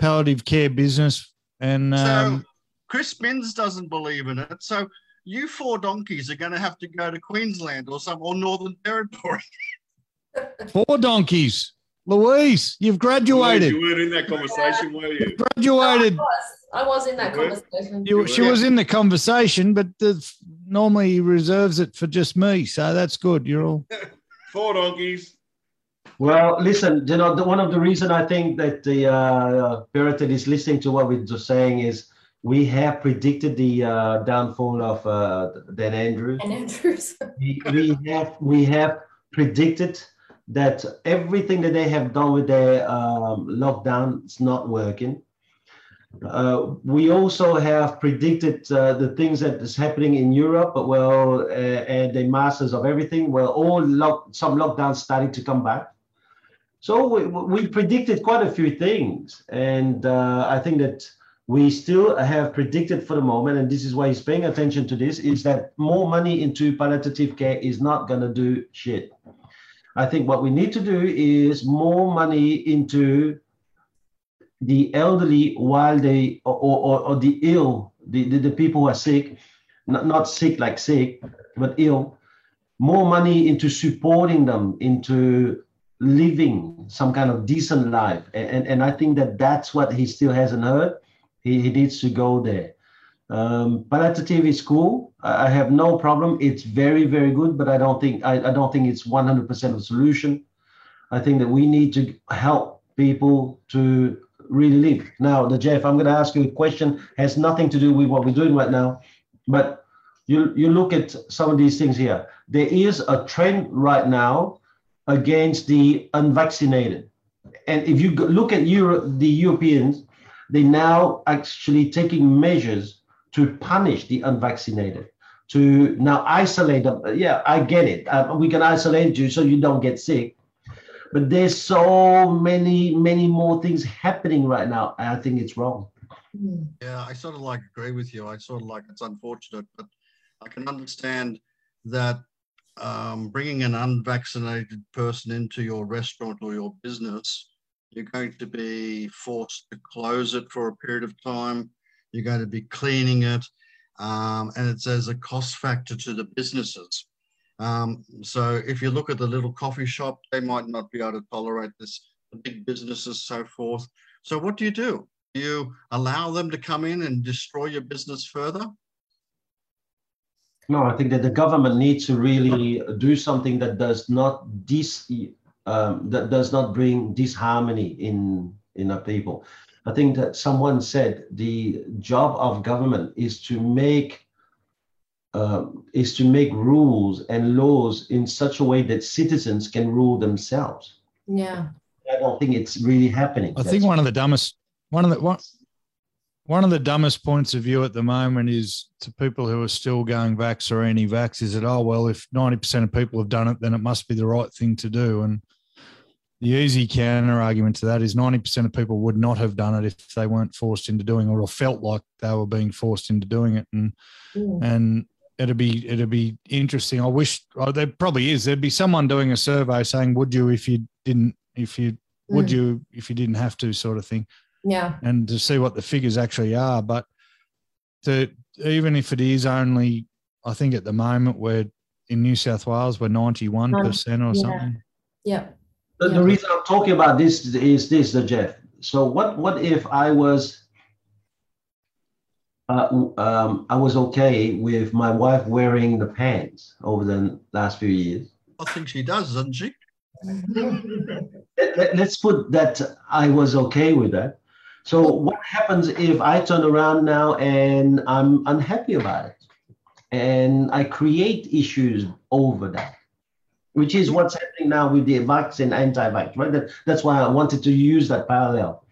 palliative care business. And so um, Chris Minns doesn't believe in it. So you four donkeys are going to have to go to Queensland or some or Northern Territory. Four donkeys. Louise, you've graduated. Louise, you weren't in that conversation, were you? You've graduated. No, I was. I was in that you conversation. You, she yeah. was in the conversation, but the, normally he reserves it for just me, so that's good. You're all four donkeys. Well, listen, you know, the, one of the reasons I think that the uh, Perrottet is listening to what we're just saying is we have predicted the uh, downfall of uh, Dan Andrews. Dan Andrews. we, we have we have predicted that everything that they have done with their um, lockdown is not working. Uh, we also have predicted uh, the things that is happening in Europe, well, uh, and the masters of everything, well, all lock, some lockdowns starting to come back. So we, we predicted quite a few things, and uh, I think that we still have predicted for the moment, and this is why he's paying attention to this, is that more money into palliative care is not going to do shit. I think what we need to do is more money into the elderly while they, or, or, or the ill, the, the, the people who are sick, not, not sick like sick, but ill, more money into supporting them, into living some kind of decent life. And, and, and I think that that's what he still hasn't heard. He, he needs to go there. Um, palliative is cool. I have no problem. It's very, very good, but I don't think I, I don't think it's one hundred percent of the solution. I think that we need to help people to really live. Now, the Jeff, I'm going to ask you a question. Has nothing to do with what we're doing right now, but you you look at some of these things here. There is a trend right now against the unvaccinated, and if you look at Europe, the Europeans, they now actually taking measures to punish the unvaccinated. to now isolate them. Yeah, I get it. Uh, we can isolate you so you don't get sick. But there's so many, many more things happening right now. I think it's wrong. Yeah, I sort of like agree with you. I sort of like it's unfortunate, but I can understand that um, bringing an unvaccinated person into your restaurant or your business, you're going to be forced to close it for a period of time. You're going to be cleaning it. Um, and it's as a cost factor to the businesses. Um, so if you look at the little coffee shop, they might not be able to tolerate this, the big businesses, so forth. So what do you do? Do you allow them to come in and destroy your business further? No, I think that the government needs to really do something that does not dis, um, that does not bring disharmony in in our people. I think that someone said the job of government is to make uh, is to make rules and laws in such a way that citizens can rule themselves. Yeah, I don't think it's really happening. I That's think one of the dumbest one of the one, one of the dumbest points of view at the moment is to people who are still going vax or anti-vax is that, oh well, if ninety percent of people have done it, then it must be the right thing to do. And the easy counter argument to that is ninety percent of people would not have done it if they weren't forced into doing it or felt like they were being forced into doing it. And yeah. and it'd be it'd be interesting. I wish oh, there probably is. There'd be someone doing a survey saying, "Would you if you didn't? If you mm. would you if you didn't have to?" sort of thing. Yeah. And to see what the figures actually are. But to even if it is only, I think at the moment we're in New South Wales we're ninety-one percent or yeah. something. Yeah. The, yeah. the reason I'm talking about this is this, uh, Jeff. So what, what if I was uh, um, I was okay with my wife wearing the pants over the last few years? I think she does, doesn't she? Let, let, let's put that I was okay with that. So what happens if I turn around now and I'm unhappy about it and I create issues over that? Which is what's happening now with the vax and anti-vax, right? That, that's why I wanted to use that parallel.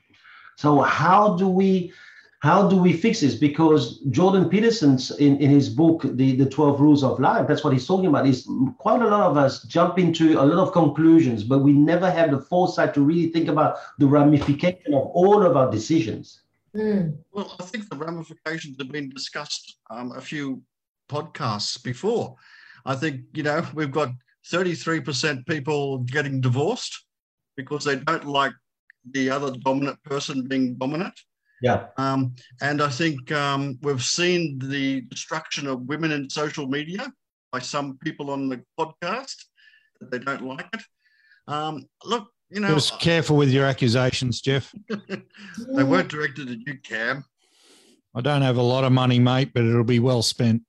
So how do we, how do we fix this? Because Jordan Peterson's in, in his book, the, the twelve Rules of Life, that's what he's talking about, is quite a lot of us jump into a lot of conclusions, but we never have the foresight to really think about the ramification of all of our decisions. Mm. Well, I think the ramifications have been discussed um, a few podcasts before. I think, you know, we've got thirty-three percent people getting divorced because they don't like the other dominant person being dominant. Yeah. Um, and I think um, we've seen the destruction of women in social media by some people on the podcast that they don't like it. Um, look, you know. Just careful with your accusations, Jeff. They weren't directed at you, Cam. I don't have a lot of money, mate, but it'll be well spent.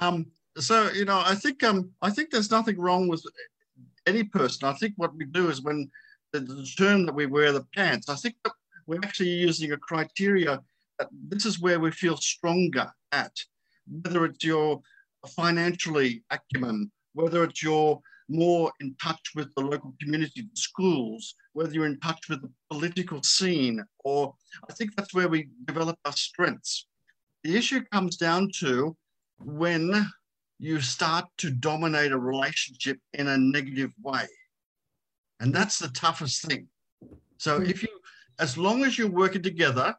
Um, so, you know, I think um, I think there's nothing wrong with any person. I think what we do is when the, the term that we wear the pants, I think that we're actually using a criteria that this is where we feel stronger at, whether it's your financially acumen, whether it's you're more in touch with the local community, the schools, whether you're in touch with the political scene, or I think that's where we develop our strengths. The issue comes down to when you start to dominate a relationship in a negative way. And that's the toughest thing. So if you, as long as you're working together,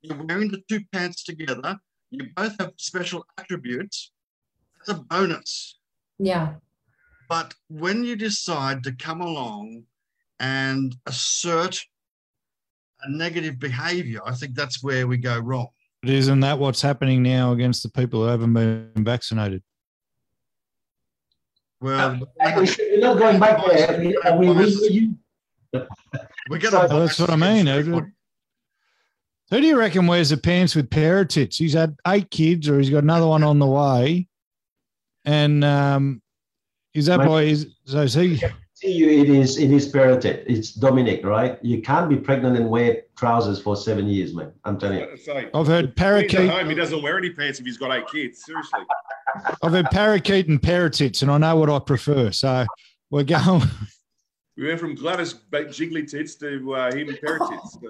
you're wearing the two pants together, you both have special attributes, it's a bonus. Yeah. But when you decide to come along and assert a negative behavior, I think that's where we go wrong. But isn't that what's happening now against the people who haven't been vaccinated? Well, we're not going back there. We, we, we, so that's what I mean. Who do you reckon wears the pants with Perrottet? He's had eight kids, or he's got another one on the way. And um, is that boy? Is, so is he? See you. It is. It is Perrottet. It's Dominic, right? You can't be pregnant and wear trousers for seven years, man. I'm telling you. Sorry. I've heard parakeet. Home, he doesn't wear any pants if he's got eight kids. Seriously. I've heard parakeet and Perrottets, and I know what I prefer. So we're going. We went from Gladys jiggly tits to uh, him Perrottets.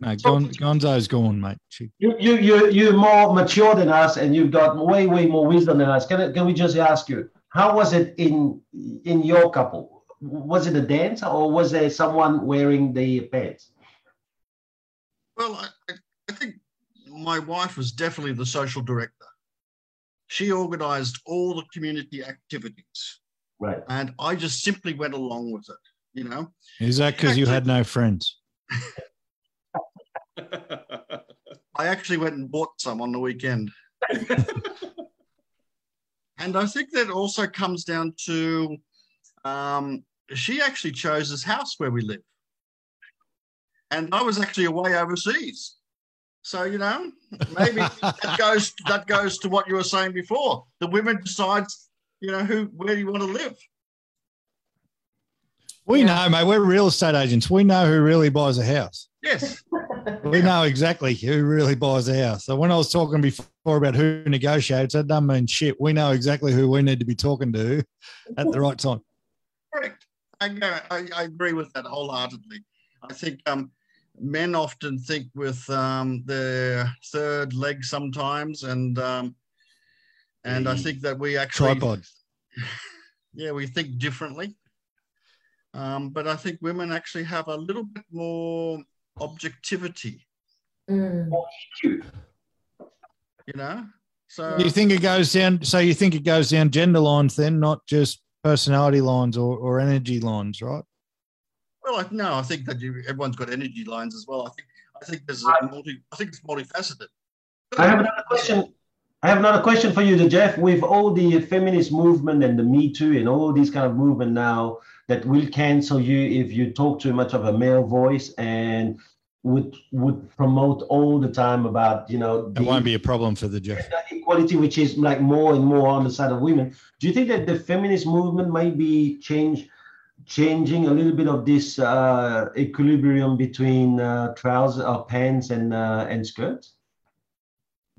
no, Gon, Gonzo's gone, mate. You, you, you, you're more mature than us, and you've got way, way more wisdom than us. Can, I, can we just ask you, how was it in in your couple? Was it a dance, or was there someone wearing the pants? Well, I, I think my wife was definitely the social director. She organised all the community activities, right? And I just simply went along with it. You know, is that because you had no friends? I actually went and bought some on the weekend. And I think that also comes down to um, she actually chose this house where we live. And I was actually away overseas. So, you know, maybe that goes that goes to what you were saying before. The women decides, you know, who where you want to live. We know, mate. We're real estate agents. We know who really buys a house. Yes. We know exactly who really buys a house. So when I was talking before about who negotiates, that doesn't mean shit. We know exactly who we need to be talking to at the right time. Correct. I, I, I agree with that wholeheartedly. I think um, men often think with um, their third leg sometimes, and um, and mm. I think that we actually... Tripod. Yeah, we think differently. Um, but I think women actually have a little bit more objectivity. Mm. You know? So you think it goes down so you think it goes down gender lines then, not just personality lines or, or energy lines, right? Well, I, no, I think that you, everyone's got energy lines as well. I think I think there's a multi I think it's multifaceted. I have another question. I have another question for you, Geoff. With all the feminist movement and the Me Too and all these kind of movement now that will cancel you if you talk too much of a male voice, and would would promote all the time about, you know... It won't be a problem for the Geoff. Equality, which is like more and more on the side of women. Do you think that the feminist movement might be change, changing a little bit of this uh, equilibrium between uh, trousers or pants and, uh, and skirts?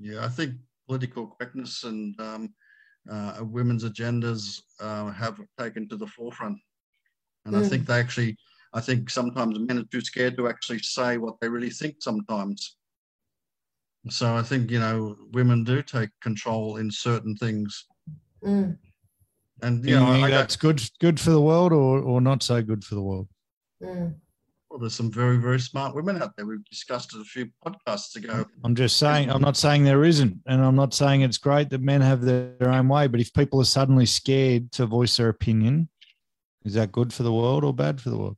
Yeah, I think... political correctness and um, uh, women's agendas uh, have taken to the forefront. And mm. I think they actually, I think sometimes men are too scared to actually say what they really think sometimes. So I think, you know, women do take control in certain things. Mm. And, you, you know, I, that's good, good for the world or, or not so good for the world? Mm. Well, there's some very, very smart women out there. We've discussed it a few podcasts ago. I'm just saying, I'm not saying there isn't, and I'm not saying it's great that men have their, their own way, but if people are suddenly scared to voice their opinion, is that good for the world or bad for the world?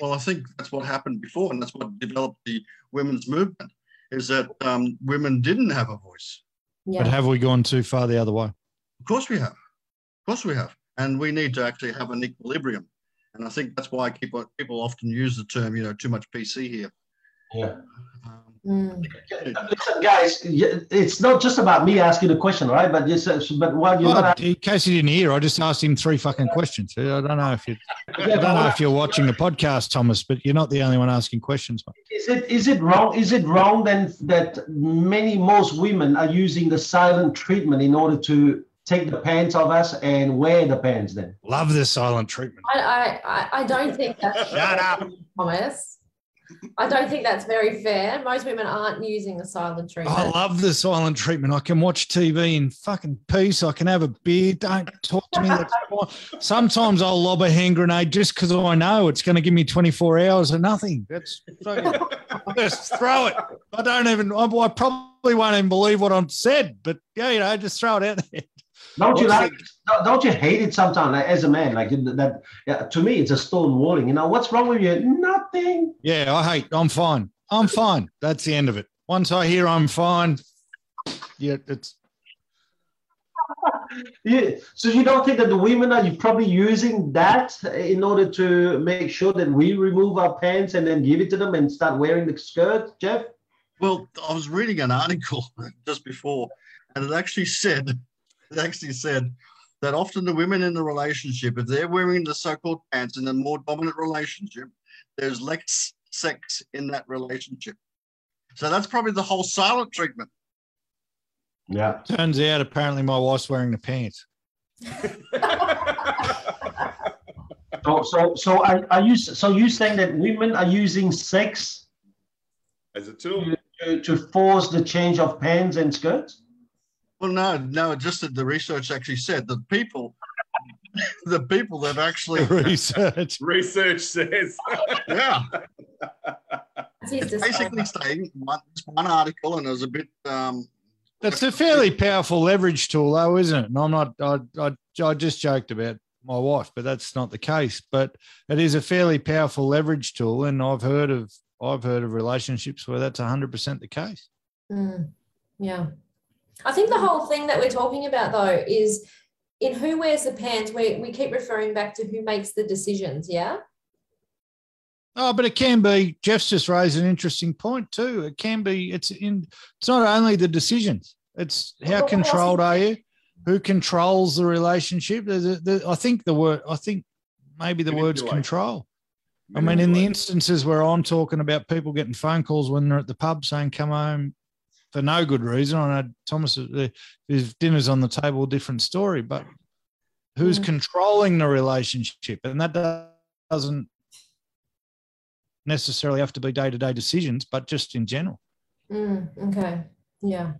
Well, I think that's what happened before, and that's what developed the women's movement, is that um, women didn't have a voice. Yeah. But have we gone too far the other way? Of course we have. Of course we have. And we need to actually have an equilibrium. And I think that's why I keep, people often use the term, you know, too much P C here. Yeah. Um, mm. Listen, guys, it's not just about me asking the question, right? But just, but while you're well, not in case you didn't hear, I just asked him three fucking questions. I don't know if you, I don't know if you're watching the podcast, Thomas, but you're not the only one asking questions. Mate. Is it is it wrong? Is it wrong then that many most women are using the silent treatment in order to take the pants off us and wear the pants then? Love this silent treatment. I I, I don't think that's Shut up. Thomas. I don't think that's very fair. Most women aren't using the silent treatment. I love the silent treatment. I can watch T V in fucking peace. I can have a beer. Don't talk to me. Sometimes I'll lob a hand grenade just because I know it's going to give me twenty-four hours or nothing. That's so, just throw it. I don't even, I, I probably won't even believe what I've said, but yeah, you know, just throw it out there. Don't you like? Don't you hate it sometimes? Like, as a man, like that. Yeah, to me, it's a stone walling. You know what's wrong with you? Nothing. Yeah, I hate. I'm fine. I'm fine. That's the end of it. Once I hear I'm fine, yeah, it's. Yeah. So you don't think that the women are you probably using that in order to make sure that we remove our pants and then give it to them and start wearing the skirt, Geoff? Well, I was reading an article just before, and it actually said. It actually said that often the women in the relationship, if they're wearing the so-called pants in a more dominant relationship, there's less sex in that relationship. So that's probably the whole silent treatment. Yeah. Turns out apparently my wife's wearing the pants. so so so are, are you so you saying that women are using sex as a tool. To, to force the change of pants and skirts? Well, no, no, just that the research actually said that people, the people that actually... research. Research says. Yeah. It's basically saying one, one article, and it was a bit... Um, That's a fairly powerful leverage tool, though, isn't it? And I'm not, I, I, I just joked about my wife, but that's not the case. But it is a fairly powerful leverage tool, and I've heard of, I've heard of relationships where that's one hundred percent the case. Mm, yeah. I think the whole thing that we're talking about, though, is in who wears the pants, we, we keep referring back to who makes the decisions, yeah? Oh, but it can be, Jeff's just raised an interesting point too. It can be, it's in. It's not only the decisions, it's how controlled are you? Who controls the relationship? There's a, the, I think the word, I think maybe the word's control. I mean, in the instances where I'm talking about people getting phone calls when they're at the pub saying, come home for no good reason. I know Thomas, his dinner's on the table, different story, but who's mm-hmm. controlling the relationship? And that doesn't necessarily have to be day-to-day decisions, but just in general. Mm, okay, yeah.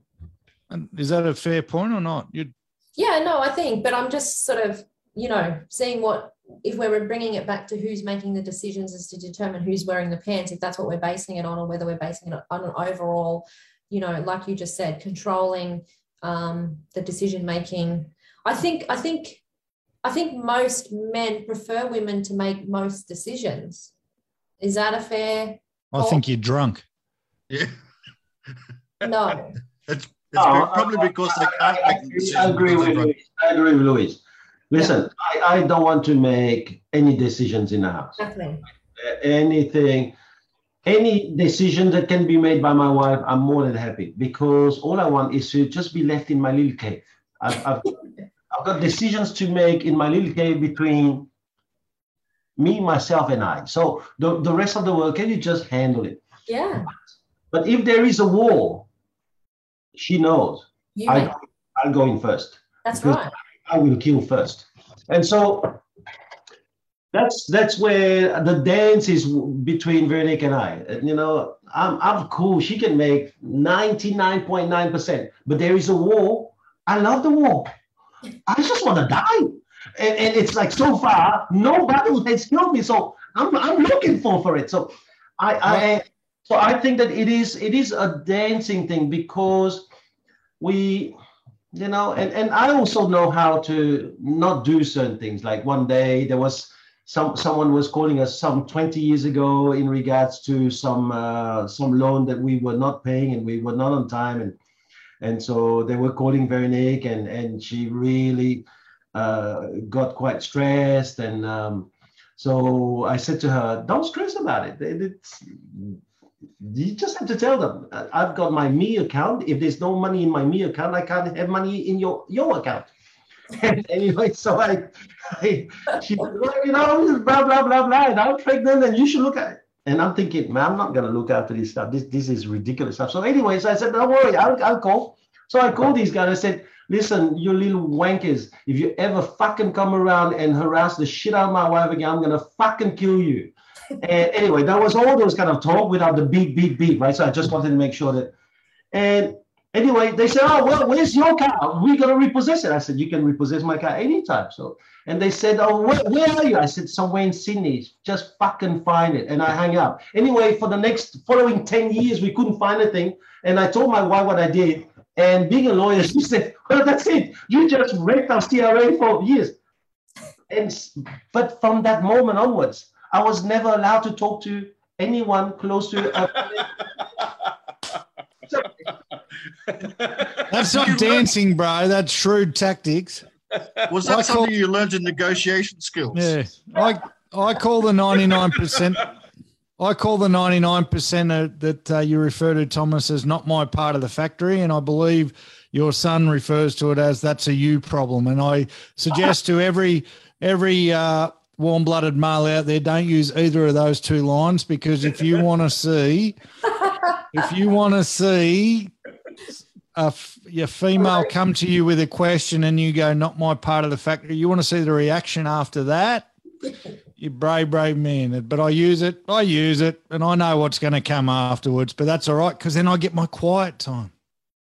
And is that a fair point or not? You'd... Yeah, no, I think, but I'm just sort of, you know, seeing what, if we're bringing it back to who's making the decisions is to determine who's wearing the pants, if that's what we're basing it on, or whether we're basing it on an overall, you know, like you just said, controlling um, the decision-making. I think, I think, I think most men prefer women to make most decisions. Is that a fair? I think you're drunk. Yeah. No. It's, it's no, probably I, because I, I, I, can't I, I agree with Louise. I agree with Louise. Listen, yeah. I, I don't want to make any decisions in the house. Nothing. Anything, any decision that can be made by my wife, I'm more than happy, because all I want is to just be left in my little cave. I've, I've, I've got decisions to make in my little cave between me, myself, and I. So the, the rest of the world, can you just handle it? Yeah. But if there is a war, she knows. You I, I'll, I'll go in first. That's right. I, I will kill first. And so that's that's where the dance is between Veronique and I. And, you know, I'm, I'm cool. She can make ninety-nine point nine percent. But there is a war. I love the war. I just want to die. And, and it's like, so far, no battle has killed me. So I'm, I'm looking for, for it. So I, I so I think that it is it is a dancing thing, because we, you know, and, and I also know how to not do certain things. Like one day there was some someone was calling us some twenty years ago in regards to some uh, some loan that we were not paying, and we were not on time. And and so they were calling Veronique, and, and she really... Uh, got quite stressed, and um, so I said to her, don't stress about it. it it's, you just have to tell them, I've got my me account. If there's no money in my me account, I can't have money in your, your account. And anyway, so I, I she said, well, you know, blah, blah, blah, blah, and I'm pregnant, and you should look at it. And I'm thinking, man, I'm not going to look after this stuff. This, this is ridiculous stuff. So anyway, so I said, don't worry, I'll, I'll call. So I called these guys and I said, listen, you little wankers, if you ever fucking come around and harass the shit out of my wife again, I'm going to fucking kill you. And anyway, that was all those kind of talk without the beep, beep, beep, right? So I just wanted to make sure that. And anyway, they said, oh, well, where's your car? We're going to repossess it. I said, you can repossess my car anytime. So, and they said, oh, where, where are you? I said, somewhere in Sydney. Just fucking find it. And I hang up. Anyway, for the next following ten years, we couldn't find a thing. And I told my wife what I did. And being a lawyer, she said, well, that's it. You just wrecked our C R A for years. And, but from that moment onwards, I was never allowed to talk to anyone close to a... That's not dancing, bro. That's shrewd tactics. Was that I something call... you learned in negotiation skills? Yeah. I, I call the ninety-nine percent... I call the ninety-nine percent that uh, you refer to, Thomas, as not my part of the factory, and I believe your son refers to it as that's a you problem. And I suggest to every every uh, warm-blooded male out there, don't use either of those two lines, because if you want to see, if you want to see a, a female come to you with a question and you go, not my part of the factory, you want to see the reaction after that. you brave, brave man. But I use it, I use it, and I know what's going to come afterwards, but that's all right because then I get my quiet time.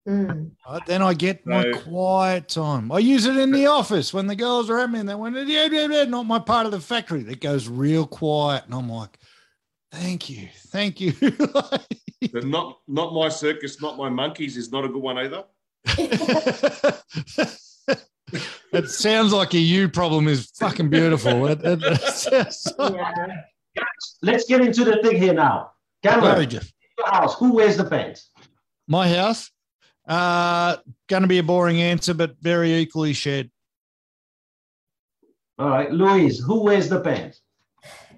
Mm. Then I get my so, quiet time. I use it in the office when the girls are at me and they went, yeah, yeah, yeah, not my part of the factory. That goes real quiet. And I'm like, thank you. Thank you. not, not my circus, not my monkeys is not a good one either. It sounds like a you problem is fucking beautiful. It, it, it so... Guys, let's get into the thing here now. Cameron, your house, who wears the pants? My house? Uh, going to be a boring answer, but very equally shared. All right, Louise, who wears the pants?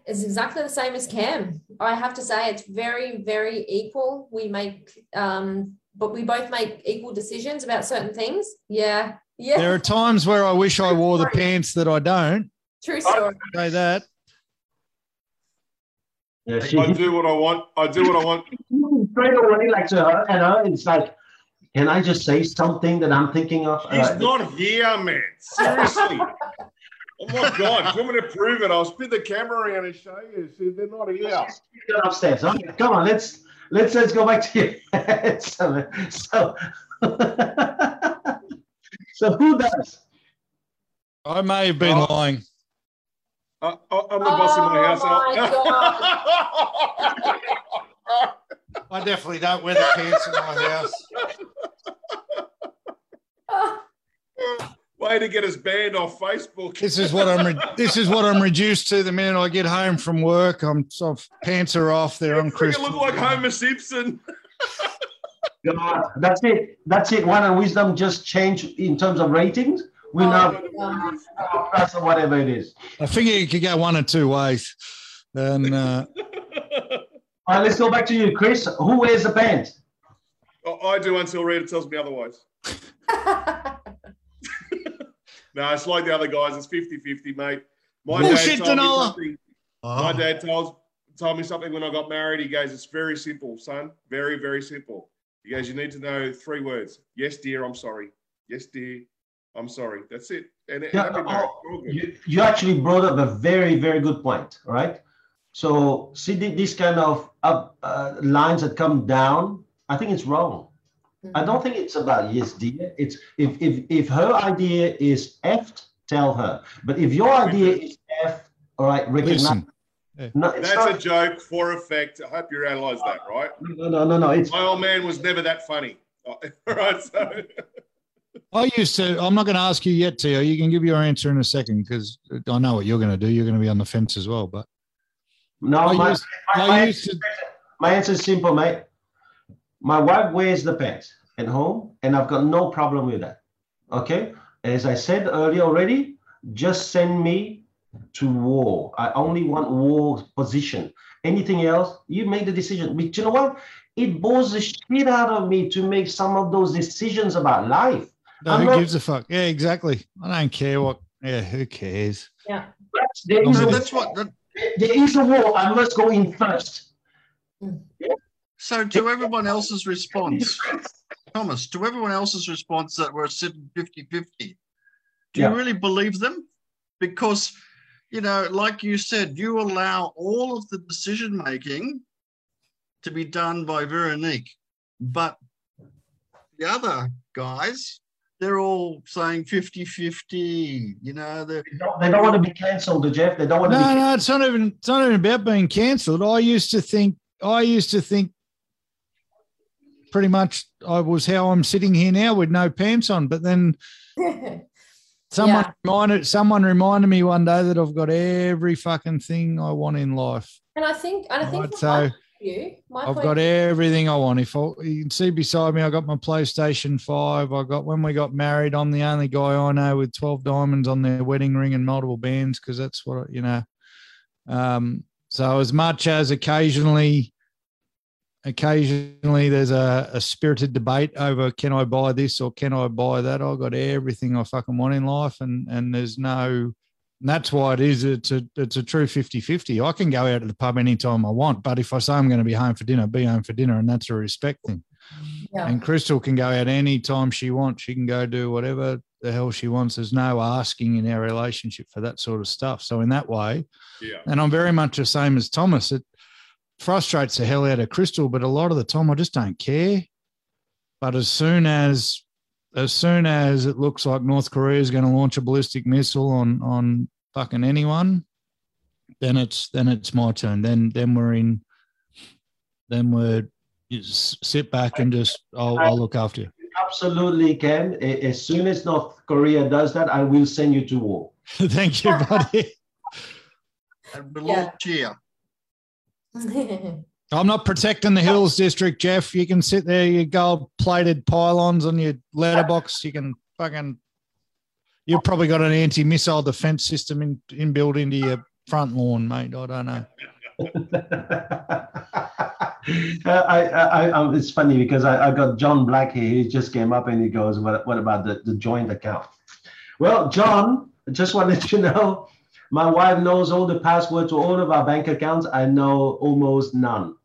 It's exactly the same as Cam. I have to say it's very, very equal. We make, um, but we both make equal decisions about certain things. Yeah, yeah. There are times where I wish I wore the pants that I don't. True story. I say that. Yeah, she... I do what I want. I do what I want. Straight away, like to her and her, it's like. Can I just say something that I'm thinking of? He's uh, not here, man. Seriously. Oh, my God. Do you want me to prove it? I'll spin the camera around and show you. See, they're not here. Get upstairs. Okay, come on. Let's, let's, let's go back to you. so, so, so who does? I may have been oh. lying. Uh, I'm the oh, boss in my house. Oh, my God. I definitely don't wear the pants in my house. Way to get us banned off Facebook. This is what I'm. This is what I'm reduced to the minute I get home from work. I'm so pants are off. They're on Crystal. You look like Homer Simpson. God, that's it. That's it. Wine and Wisdom just changed in terms of ratings. We oh, know uh, whatever it is. I figure you could go one or two ways, and. Uh, All right, let's go back to you, Chris. Who wears the pants? Oh, I do until Rita tells me otherwise. No, it's like the other guys. It's fifty fifty, mate. My Bullshit dad told me something. Oh. My dad told, told me something when I got married. He goes, it's very simple, son. Very, very simple. He goes, you need to know three words. Yes, dear, I'm sorry. Yes, dear, I'm sorry. That's it. And, and yeah, oh, you, you actually brought up a very, very good point, all right? So see these kind of up, uh, lines that come down, I think it's wrong. Mm-hmm. I don't think it's about yes, dear. It's if, if, if her idea is effed, tell her. But if your idea is F, all right, recognize. Yeah. No, that's not a joke for effect. I hope you realize that, right? No, no, no, no. It's my old man was never that funny. Right, so. I used to, I'm not going to ask you yet, Tio. You can give your answer in a second because I know what you're going to do. You're going to be on the fence as well, but. No, my, used, my, my, answer, to... my answer is simple, mate. My wife wears the pants at home, and I've got no problem with that, okay? As I said earlier already, just send me to war. I only want war position. Anything else, you make the decision. But you know what? It bores the shit out of me to make some of those decisions about life. No, who not... gives a fuck? Yeah, exactly. I don't care what, yeah, who cares? Yeah. That's, that's what... That... There is a war. I must go in first. So to everyone else's response, Thomas, to everyone else's response that we're sitting fifty fifty, do yeah. you really believe them? Because, you know, like you said, you allow all of the decision-making to be done by Veronique, but the other guys... They're all saying fifty fifty, you know. They don't, they don't want to be cancelled, Jeff. They don't want to. No, be no, it's not even. It's not even about being cancelled. I used to think. I used to think. Pretty much, I was how I'm sitting here now with no pants on. But then, someone yeah. reminded someone reminded me one day that I've got every fucking thing I want in life. And I think, and I think right, so. You. I've got everything I want. If I, you can see beside me, I got my PlayStation five. I got when we got married, I'm the only guy I know with twelve diamonds on their wedding ring and multiple bands because that's what you know. Um, so as much as occasionally, occasionally there's a, a spirited debate over can I buy this or can I buy that. I've got everything I fucking want in life, and and there's no. And that's why it is. It's a, it's a true fifty fifty. I can go out to the pub anytime I want, but if I say I'm going to be home for dinner, be home for dinner, and that's a respect thing. Yeah. And Crystal can go out anytime she wants. She can go do whatever. the hell she wants. There's no asking in our relationship for that sort of stuff. So in that way, yeah. and I'm very much the same as Thomas. It frustrates the hell out of Crystal, but a lot of the time I just don't care. But as soon as as soon as it looks like North Korea is going to launch a ballistic missile on on fucking anyone, then it's then it's my turn. Then then we're in. Then we're you sit back and just I'll, I'll look after you. Absolutely, Ken. As soon as North Korea does that, I will send you to war. Thank you, buddy. And we'll all cheer. I'm not protecting the Hills District, Jeff. You can sit there, your gold-plated pylons on your letterbox. You can fucking... You've probably got an anti-missile defence system in, in built into your front lawn, mate. I don't know. Uh, I, I, I, it's funny because I, I got John Black here. He just came up and he goes, what, what about the, the joint account? Well, John, I just wanted to know, my wife knows all the passwords to all of our bank accounts. I know almost none.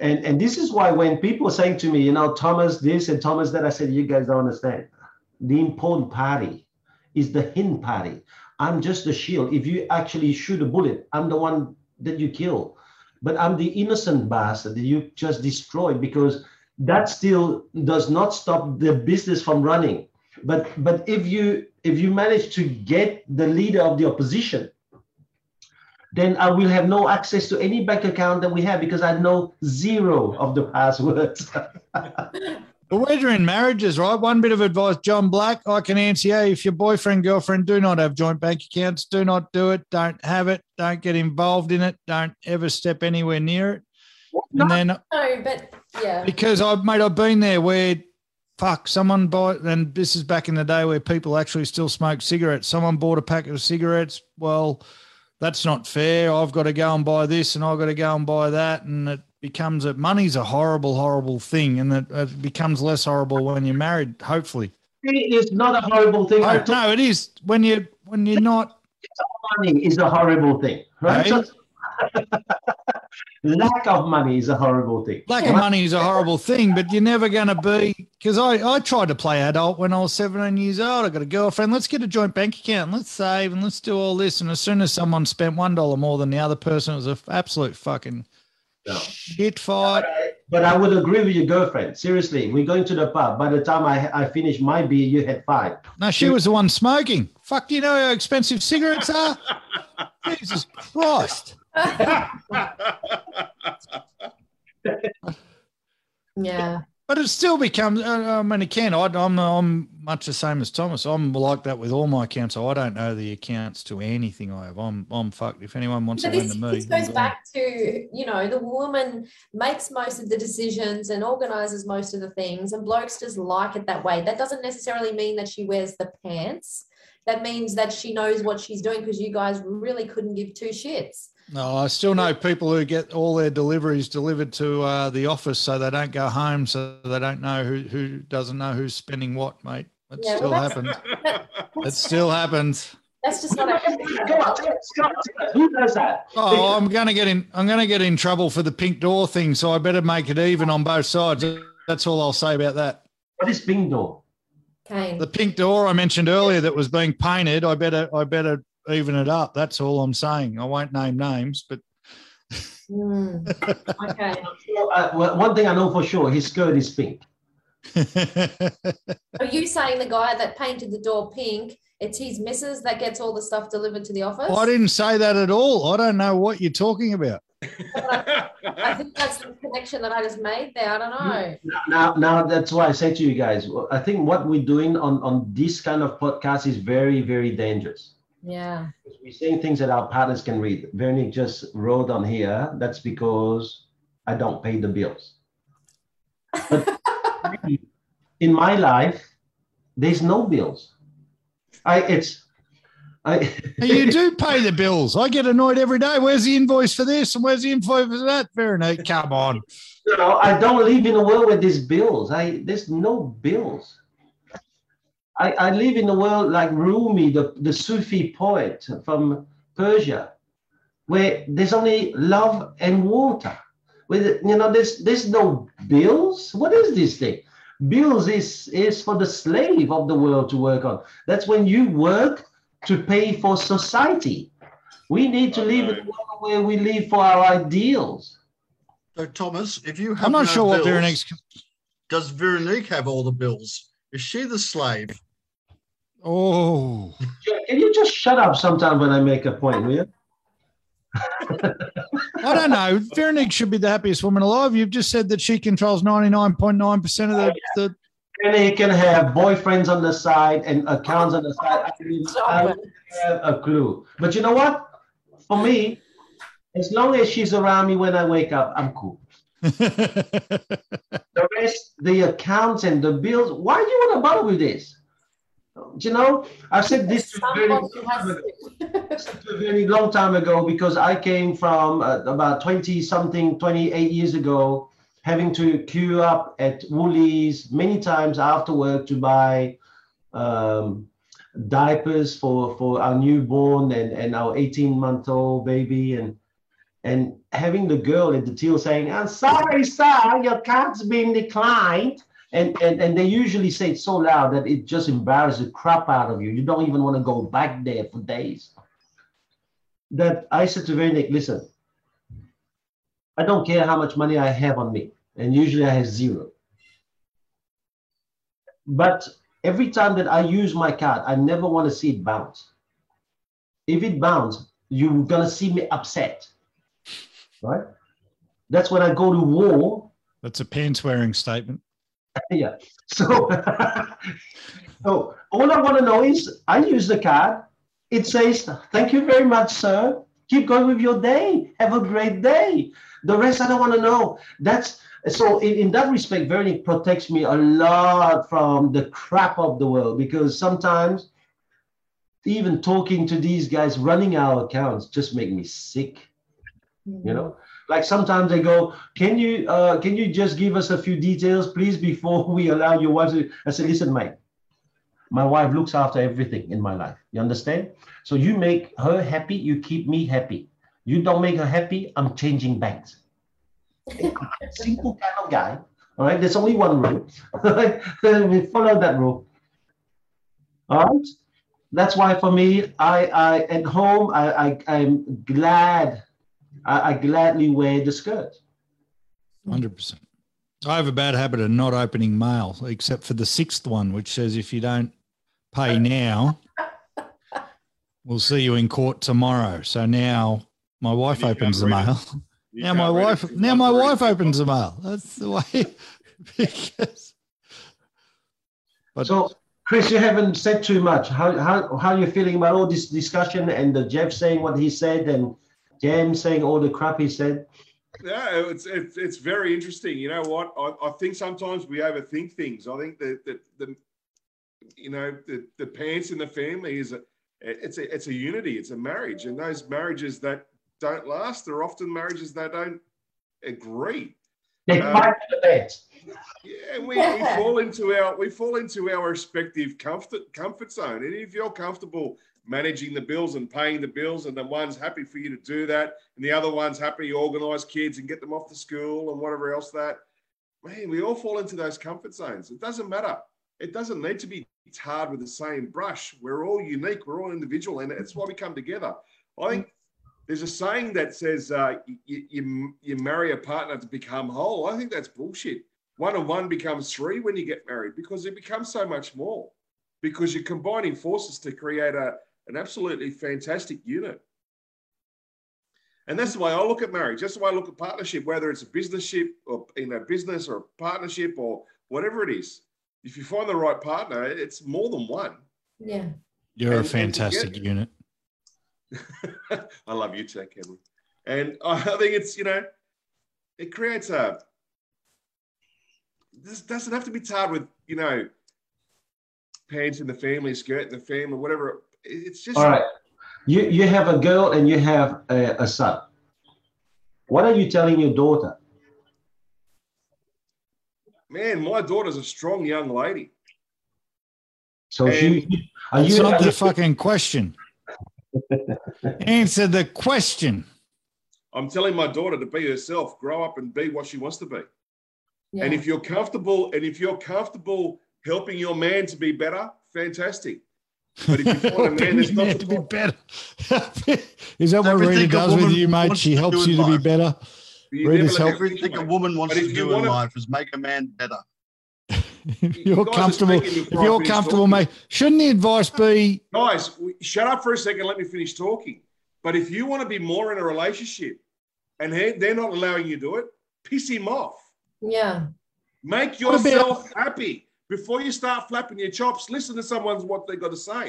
And, and this is why when people are saying to me, you know, Thomas this and Thomas that, I said, you guys don't understand. The important party is the hidden party. I'm just a shield. If you actually shoot a bullet, I'm the one that you kill. But I'm the innocent bastard that you just destroyed, because that still does not stop the business from running. But but if you if you manage to get the leader of the opposition, then I will have no access to any bank account that we have, because I know zero of the passwords. But we're doing marriages, right? One bit of advice, John Black, I can answer you. If your boyfriend, girlfriend do not have joint bank accounts, do not do it. Don't have it. Don't get involved in it. Don't ever step anywhere near it. And then, no, but yeah. Because, I've mate, I've been there where, fuck, someone bought, and this is back in the day where people actually still smoked cigarettes. Someone bought a packet of cigarettes. Well, that's not fair. I've got to go and buy this and I've got to go and buy that, and it becomes that money's a horrible, horrible thing, and that it becomes less horrible when you're married, hopefully. It is not a horrible thing. Oh, no, it is. When, you, when you're not. Money is a horrible thing, right? Hey? So, lack of money is a horrible thing. Lack yeah. of money is a horrible thing, but you're never going to be. Because I, I tried to play adult when I was seventeen years old. I got a girlfriend. Let's get a joint bank account. Let's save and let's do all this. And as soon as someone spent one dollar more than the other person, it was an absolute fucking. No. Shit fight. But I would agree with your girlfriend. Seriously, we're going to the pub. By the time I, I finish my beer, you had five. No, she was the one smoking. Fuck, do you know how expensive cigarettes are? Jesus Christ. Yeah. But it still becomes, I mean, it can. I, I'm, I'm much the same as Thomas. I'm like that with all my accounts. I don't know the accounts to anything I have. I'm, I'm fucked. If anyone wants but to lend to me. This goes back to, you know, the woman makes most of the decisions and organises most of the things, and blokes just like it that way. That doesn't necessarily mean that she wears the pants. That means that she knows what she's doing, because you guys really couldn't give two shits. No, I still know people who get all their deliveries delivered to uh, the office, so they don't go home, so they don't know who, who doesn't know who's spending what, mate. It yeah, still well, happens. It still happens. That's just not. Who does that? Oh, I'm gonna get in. I'm gonna get in trouble for the pink door thing, so I better make it even on both sides. That's all I'll say about that. What is pink door? Okay. The pink door I mentioned earlier that was being painted. I better. I better. Even it up. That's all I'm saying. I won't name names, but mm. Okay. Uh, well, one thing I know for sure: his skirt is pink. Are you saying the guy that painted the door pink? It's his missus that gets all the stuff delivered to the office. I didn't say that at all. I don't know what you're talking about. I, I think that's the connection that I just made there. I don't know. Now, now that's why I say to you guys: I think what we're doing on on this kind of podcast is very, very dangerous. Yeah, we're saying things that our partners can read. Veronique just wrote on here, that's because I don't pay the bills. But in my life, there's no bills. I it's I you do pay the bills. I get annoyed every day. Where's the invoice for this and where's the invoice for that? Veronique, come on. You know, I don't live in a world where there's bills. I there's no bills. I, I live in a world like Rumi, the, the Sufi poet from Persia, where there's only love and water. With you know, there's there's no bills. What is this thing? Bills is, is for the slave of the world to work on. That's when you work to pay for society. We need to live in a world where we live for our ideals. So, Thomas, if you have I'm not no sure bills, what Veronique's... Does Veronique have all the bills? Is she the slave? Oh. Can you just shut up sometime when I make a point, will you? I don't know. Veronique should be the happiest woman alive. You've just said that she controls ninety-nine point nine percent of the... the... Veronique can have boyfriends on the side and accounts on the side. I mean, I don't have a clue. But you know what? For me, as long as she's around me when I wake up, I'm cool. The rest, the accounts and the bills, why do you want to bother with this? Do you know, I said this to very, a very long time ago, because I came from uh, about twenty something, twenty-eight years ago, having to queue up at Woolies many times after work to buy um, diapers for, for our newborn and, and our eighteen month old baby. And and having the girl at the till saying, "I'm sorry, sir, your card's been declined." And, and and they usually say it so loud that it just embarrasses the crap out of you. You don't even want to go back there for days. That I said to Veronique, "Listen, I don't care how much money I have on me. And usually I have zero. But every time that I use my card, I never want to see it bounce. If it bounces, you're going to see me upset. Right? That's when I go to war." That's a pants-wearing statement. Yeah. So, so all I want to know is I use the card. It says, "Thank you very much, sir. Keep going with your day. Have a great day." The rest I don't want to know. That's so in, in that respect, Veronique protects me a lot from the crap of the world, because sometimes even talking to these guys running our accounts just make me sick. You know, like sometimes they go, "Can you uh, can you just give us a few details, please, before we allow your wife to..." I said, "Listen, mate, my wife looks after everything in my life. You understand? So you make her happy, you keep me happy. You don't make her happy, I'm changing banks." I'm a simple kind of guy. All right, there's only one rule. We follow that rule. All right. That's why for me, I, I at home, I, I I'm glad. I, I gladly wear the skirt. one hundred percent. I have a bad habit of not opening mail, except for the sixth one, which says, "If you don't pay now, we'll see you in court tomorrow." So now my wife opens the mail. Now my wife, now my wife opens the mail. That's the way. Because, but, so, Chris, you haven't said too much. How, how, how are you feeling about all this discussion and the Jeff saying what he said and James saying all the crap he said? Yeah, it's, it's, it's very interesting. You know what? I, I think sometimes we overthink things. I think that, that the, you know, the, the pants in the family is, a, it's a, it's a unity. It's a marriage. And those marriages that don't last are often marriages that don't agree. They um, fight for the pants. Yeah, and we, we fall into our, we fall into our respective comfort, comfort zone. And if you're comfortable managing the bills and paying the bills, and the one's happy for you to do that, and the other one's happy to organise kids and get them off to school and whatever else that, man, we all fall into those comfort zones. It doesn't matter. It doesn't need to be tarred with the same brush. We're all unique. We're all individual, and that's why we come together. I think there's a saying that says uh, you, you, you marry a partner to become whole. I think that's bullshit. One and one becomes three when you get married, because it becomes so much more, because you're combining forces to create a an absolutely fantastic unit. And that's the way I look at marriage. That's the way I look at partnership, whether it's a business or in a business or a partnership or whatever it is. If you find the right partner, it's more than one. Yeah. You're and, a fantastic unit. I love you too, Kevin. And I think it's, you know, it creates a, this doesn't have to be tarred with, you know, pants in the family, skirt in the family, whatever. It's just all right. You you have a girl and you have a, a son. What are you telling your daughter? Man, my daughter's a strong young lady. So and she are you not the fucking question? Answer the question. I'm telling my daughter to be herself, grow up and be what she wants to be. Yeah. And if you're comfortable, and if you're comfortable helping your man to be better, fantastic. But if you want a man that's not to be better, is that what Rita does with you, mate? She helps you to be better. Rita's help. Everything a woman wants to do in life is make a man better. If you're comfortable, if you're comfortable, mate, shouldn't the advice be? Guys, shut up for a second. Let me finish talking. But if you want to be more in a relationship, and they're not allowing you to do it, piss him off. Yeah. Make yourself happy. Before you start flapping your chops, listen to someone's what they got to say.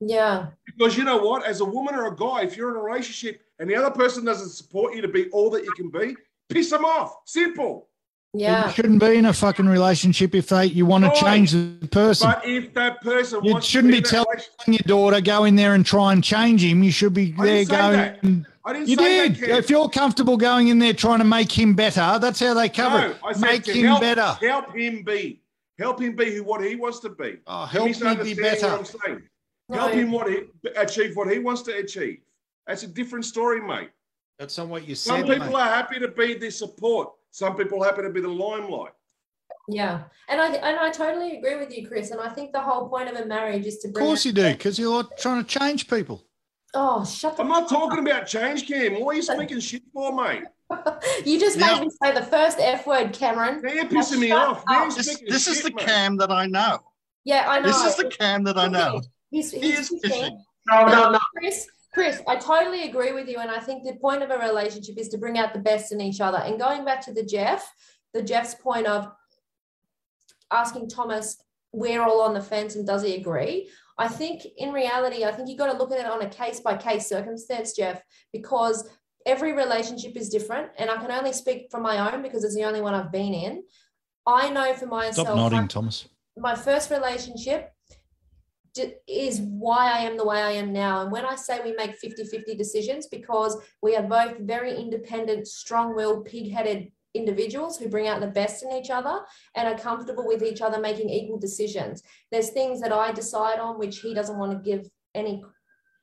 Yeah. Because you know what? As a woman or a guy, if you're in a relationship and the other person doesn't support you to be all that you can be, piss them off. Simple. Yeah. You shouldn't be in a fucking relationship if they you want to right. change the person. But if that person you wants shouldn't to be, be telling your daughter, go in there and try and change him. You should be I there going. That. I didn't you say did. That, if you're comfortable going in there trying to make him better, that's how they cover no, it. I said make him help, better. Help him be. Help him be who what he wants to be. Oh, help him be better. What I'm saying. Right. Help him what he, achieve what he wants to achieve. That's a different story, mate. That's not what you said. Some people mate. Are happy to be the support. Some people happy to be the limelight. Yeah, and I and I totally agree with you, Chris. And I think the whole point of a marriage is to bring. Of course you do, because you're trying to change people. Oh, shut the I'm not talking up. About change, Cam. What are you speaking shit for, mate? You just now, made me say the first F word, Cameron. They're pissing me off. This, this is shit, the mate. Cam that I know. Yeah, I know. This is the Cam that I know. He's, he's he is fishing. fishing. No, no, no. Chris, Chris, I totally agree with you. And I think the point of a relationship is to bring out the best in each other. And going back to the Jeff, the Jeff's point of asking Thomas, we're all on the fence and does he agree? I think in reality, I think you've got to look at it on a case-by-case circumstance, Jeff, because every relationship is different, and I can only speak from my own because it's the only one I've been in. I know for myself... Stop nodding, my, Thomas. My first relationship is why I am the way I am now. And when I say we make fifty fifty decisions, because we are both very independent, strong-willed, pig-headed individuals who bring out the best in each other and are comfortable with each other making equal decisions. There's things that I decide on which he doesn't want to give any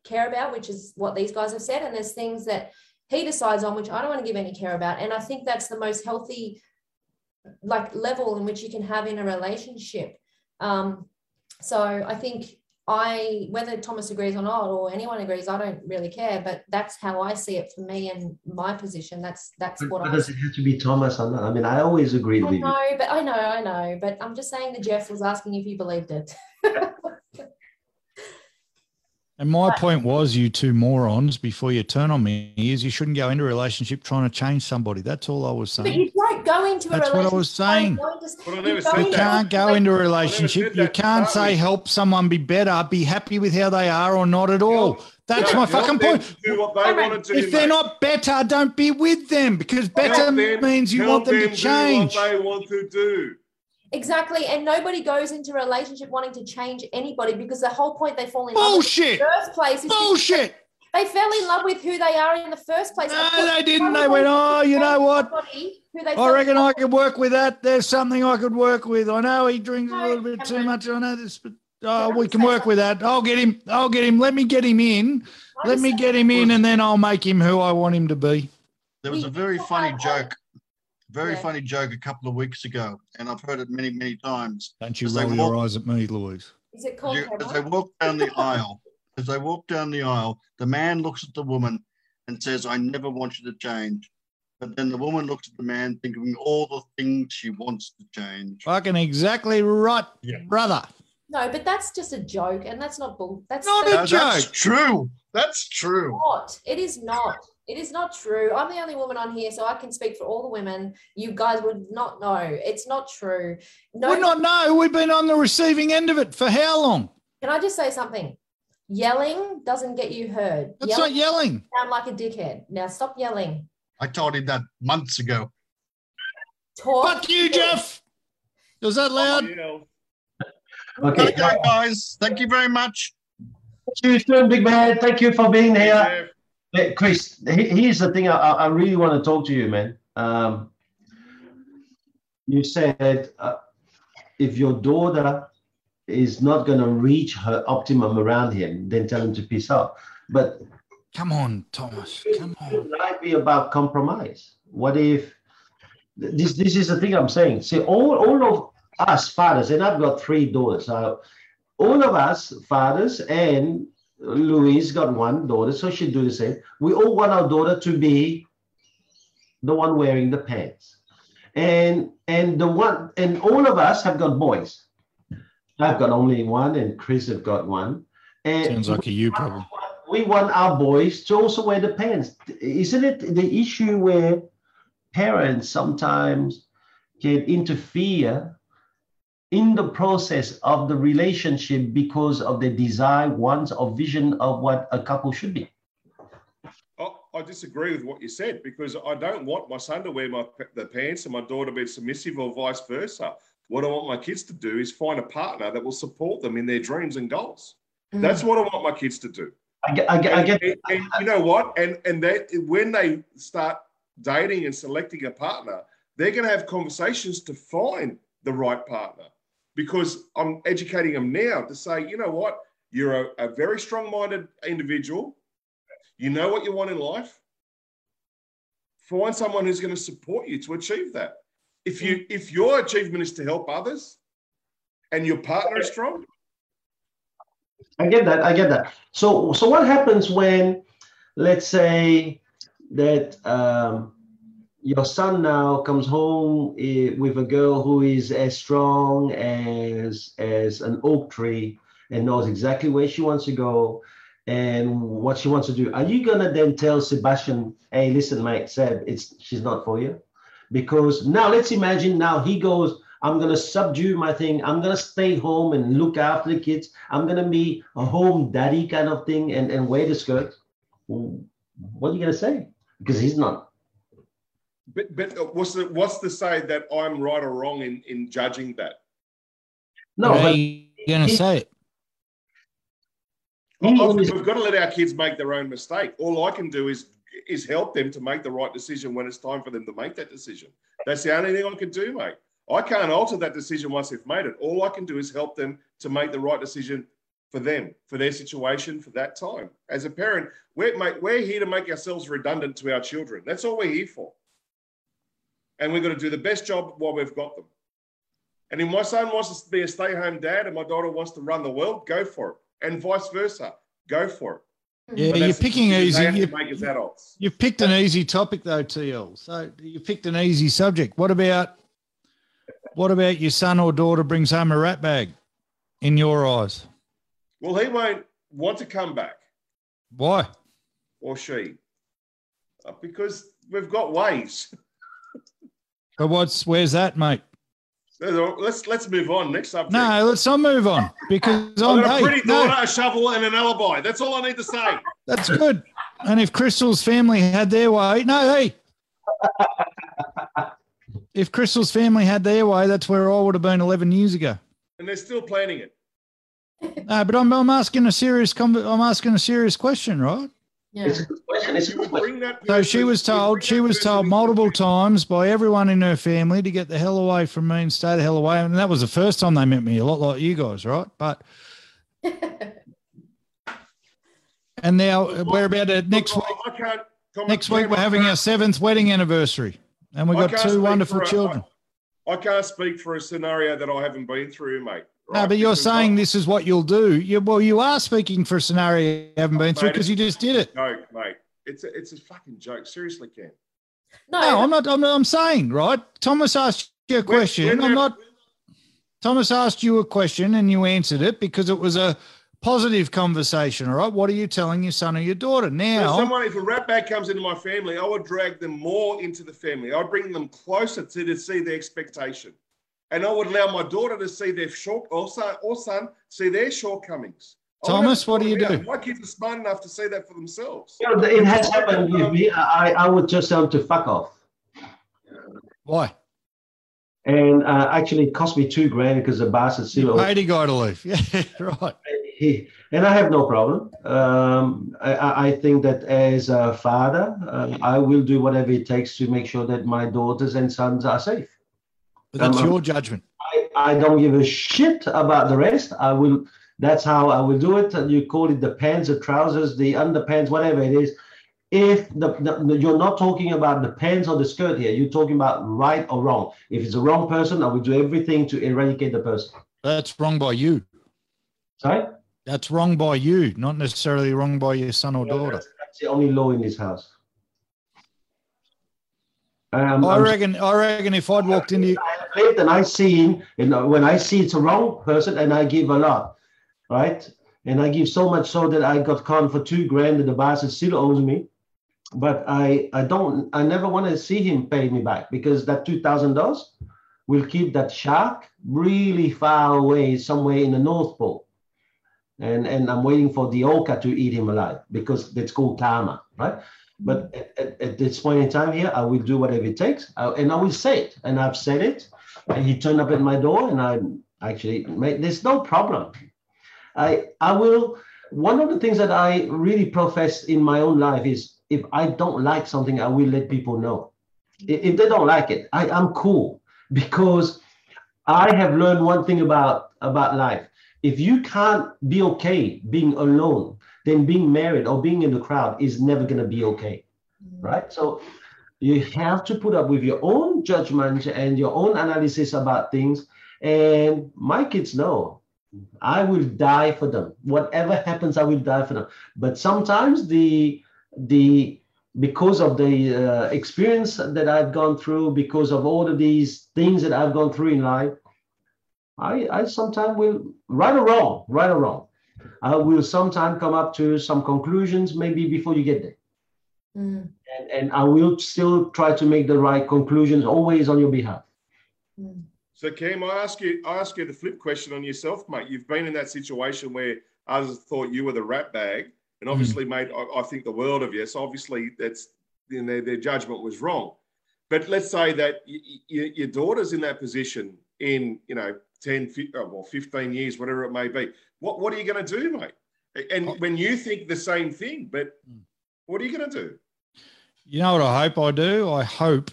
care about, which is what these guys have said, and there's things that he decides on which I don't want to give any care about. And I think that's the most healthy like level in which you can have in a relationship. Um, so I think I, whether Thomas agrees or not, or anyone agrees, I don't really care, but that's how I see it for me and my position. That's that's but, what but I... Does it have to be Thomas? I'm not, I mean, I always agree with you. No, but I know, I know, but I'm just saying the Jeff was asking if you believed it. And my but, point was, you two morons, before you turn on me, is you shouldn't go into a relationship trying to change somebody. That's all I was saying. But you don't go into a That's relationship. That's what I was saying. You, well, I you can't go into a relationship. You can't say help someone be better, be happy with how they are or not at all. Help. That's no, my fucking point. They if do, they're mate. Not better, don't be with them, because better them, means you want them, them to change. What they want to do. Exactly, and nobody goes into a relationship wanting to change anybody, because the whole point they fall in Bullshit. Love with in the first place is Bullshit. They fell in love with who they are in the first place. No, they didn't. They went, oh, you know what? I reckon I could work with that. There's something I could work with. I know he drinks a little bit too much. I know this, but oh, we can work with that. I'll get him. I'll get him. Let me get him in. Let me get him in, and then I'll make him who I want him to be. There was a very funny joke. Very yeah. funny joke a couple of weeks ago, and I've heard it many, many times. Don't you roll your eyes at me, Louise. Is it called? You, as they walk down the aisle, as they walk down the aisle, the man looks at the woman and says, I never want you to change. But then the woman looks at the man thinking all the things she wants to change. Fucking exactly right, yeah. brother. No, but that's just a joke, and that's not bull. That's not that's, a no, joke. That's true. That's true. What? It is not. It is not true. I'm the only woman on here, so I can speak for all the women. You guys would not know. It's not true. No, we're not know. We've been on the receiving end of it for how long? Can I just say something? Yelling doesn't get you heard. It's not yelling. Sound like a dickhead. Now stop yelling. I told him that months ago. Talk Fuck you, Jeff. Was that loud? Oh, yeah. Okay, go, guys. Thank you very much. Thank you, big man. Thank you for being here. Yeah, Chris, here's the thing I, I really want to talk to you, man. Um, you said uh, if your daughter is not going to reach her optimum around him, then tell him to piss off. But come on, Thomas, come on. It might be about compromise. What if This this is the thing I'm saying. See, all, all of us fathers, and I've got three daughters. So all of us fathers, and Louise got one daughter, so she'll do the same. We all want our daughter to be the one wearing the pants. And and the one and all of us have got boys. I've got only one, and Chris have got one. And sounds like a you problem. We want our boys to also wear the pants. Isn't it the issue where parents sometimes can interfere in the process of the relationship because of their desire, wants, or vision of what a couple should be? Oh, I disagree with what you said, because I don't want my son to wear my the pants and my daughter to be submissive, or vice versa. What I want my kids to do is find a partner that will support them in their dreams and goals. Mm. That's what I want my kids to do. I get, I get, and, I get and, and you know what? And and they, when they start dating and selecting a partner, they're going to have conversations to find the right partner, because I'm educating them now to say, you know what? You're a, a very strong-minded individual. You know what you want in life. Find someone who's going to support you to achieve that. If you if your achievement is to help others, and your partner is strong. I get that. I get that. So so what happens when, let's say, that um, your son now comes home uh, with a girl who is as strong as as an oak tree and knows exactly where she wants to go and what she wants to do? Are you gonna then tell Sebastian, "Hey, listen, mate, Seb, it's she's not for you"? Because now let's imagine now he goes, I'm going to subdue my thing. I'm going to stay home and look after the kids. I'm going to be a home daddy kind of thing and, and wear the skirt. What are you going to say? Because he's not. But, but what's the, what's to say that I'm right or wrong in, in judging that? No, what but are you going to say? Well, we've got to let our kids make their own mistake. All I can do is is help them to make the right decision when it's time for them to make that decision. That's the only thing I can do, mate. I can't alter that decision once they've made it. All I can do is help them to make the right decision for them, for their situation, for that time. As a parent, we're, mate, we're here to make ourselves redundant to our children. That's all we're here for. And we're going to do the best job while we've got them. And if my son wants to be a stay-home dad and my daughter wants to run the world, go for it. And vice versa, go for it. Yeah, you're picking easy. You've, you've picked an easy topic though, T L. So you picked an easy subject. What about what about your son or daughter brings home a rat bag in your eyes? Well, he won't want to come back. Why? Or she. Because we've got waves. But what's where's that, mate? Let's let's move on. Next subject. No, let's not move on because I'm got a pretty daughter, no. a shovel, and an alibi. That's all I need to say. That's good. And if Crystal's family had their way, no, hey, if Crystal's family had their way, that's where I would have been eleven years ago. And they're still planning it. No, but I'm I'm asking a serious I'm asking a serious question, right? Yeah. It's a good question. It's a good question. Person, so she was told, she was told multiple times by everyone in her family to get the hell away from me and stay the hell away. And that was the first time they met me, a lot like you guys, right? But and now we're about to next week. I can't next week we're having our seventh wedding anniversary, and we've got two wonderful a, children. I, I can't speak for a scenario that I haven't been through, mate. Right, no, but you're saying this is what you'll do. You, well, you are speaking for a scenario you haven't been mate, through because you just did it. No, mate. It's a, it's a fucking joke. Seriously, Ken. No, no I'm not. I'm not. I'm saying, right? Thomas asked you a question. When, when I'm not. Thomas asked you a question and you answered it because it was a positive conversation, all right? What are you telling your son or your daughter now? If someone, if a rat bag comes into my family, I would drag them more into the family. I would bring them closer to, to see the expectation. And I would allow my daughter to see their short, or son, or son see their shortcomings. Thomas, what do you do? My kids are smart enough to see that for themselves. You know, it has happened with me. I, I would just tell them to fuck off. Why? And uh, actually, it cost me two grand because the bastard still paid a guy to leave. Yeah, right. He, and I have no problem. Um, I, I think that as a father, uh, I will do whatever it takes to make sure that my daughters and sons are safe. But that's um, your judgment. I, I don't give a shit about the rest. I will. That's how I will do it. You call it the pants, the trousers, the underpants, whatever it is. If the, the, you're not talking about the pants or the skirt here, you're talking about right or wrong. If it's a wrong person, I will do everything to eradicate the person. That's wrong by you. Sorry? That's wrong by you, not necessarily wrong by your son or daughter. That's, that's the only law in this house. Um, I I'm, reckon. I reckon if I'd walked into, I lived and I seen, you know, when I see it's a wrong person, and I give a lot, right? And I give so much so that I got conned for two grand, and the bastard still owes me. But I, I don't. I never want to see him pay me back, because that two thousand dollars will keep that shark really far away, somewhere in the North Pole, and and I'm waiting for the orca to eat him alive, because that's called karma, right? But at, at this point in time here, I will do whatever it takes, I, and I will say it, and I've said it. And he turned up at my door, and I actually made, there's no problem. I I will. One of the things that I really profess in my own life is, if I don't like something, I will let people know. If they don't like it, I, I'm cool, because I have learned one thing about about life. If you can't be okay being alone, then being married or being in the crowd is never going to be okay, right? So you have to put up with your own judgment and your own analysis about things. And my kids know, I will die for them. Whatever happens, I will die for them. But sometimes the, the because of the uh, experience that I've gone through, because of all of these things that I've gone through in life, I, I sometimes will, right or wrong, right or wrong, I will sometimes come up to some conclusions maybe before you get there. Mm. And, and I will still try to make the right conclusions, always on your behalf. Mm. So, Kim, I ask you, I ask you the flip question on yourself, mate. You've been in that situation where others thought you were the rat bag, and obviously, mm. mate, I, I think the world of you. So obviously, that's, you know, their, their judgment was wrong. But let's say that y y your daughter's in that position in, you know, ten, fifteen, well, fifteen years, whatever it may be. What, what are you going to do, mate? And when you think the same thing, but what are you going to do? You know what I hope I do? I hope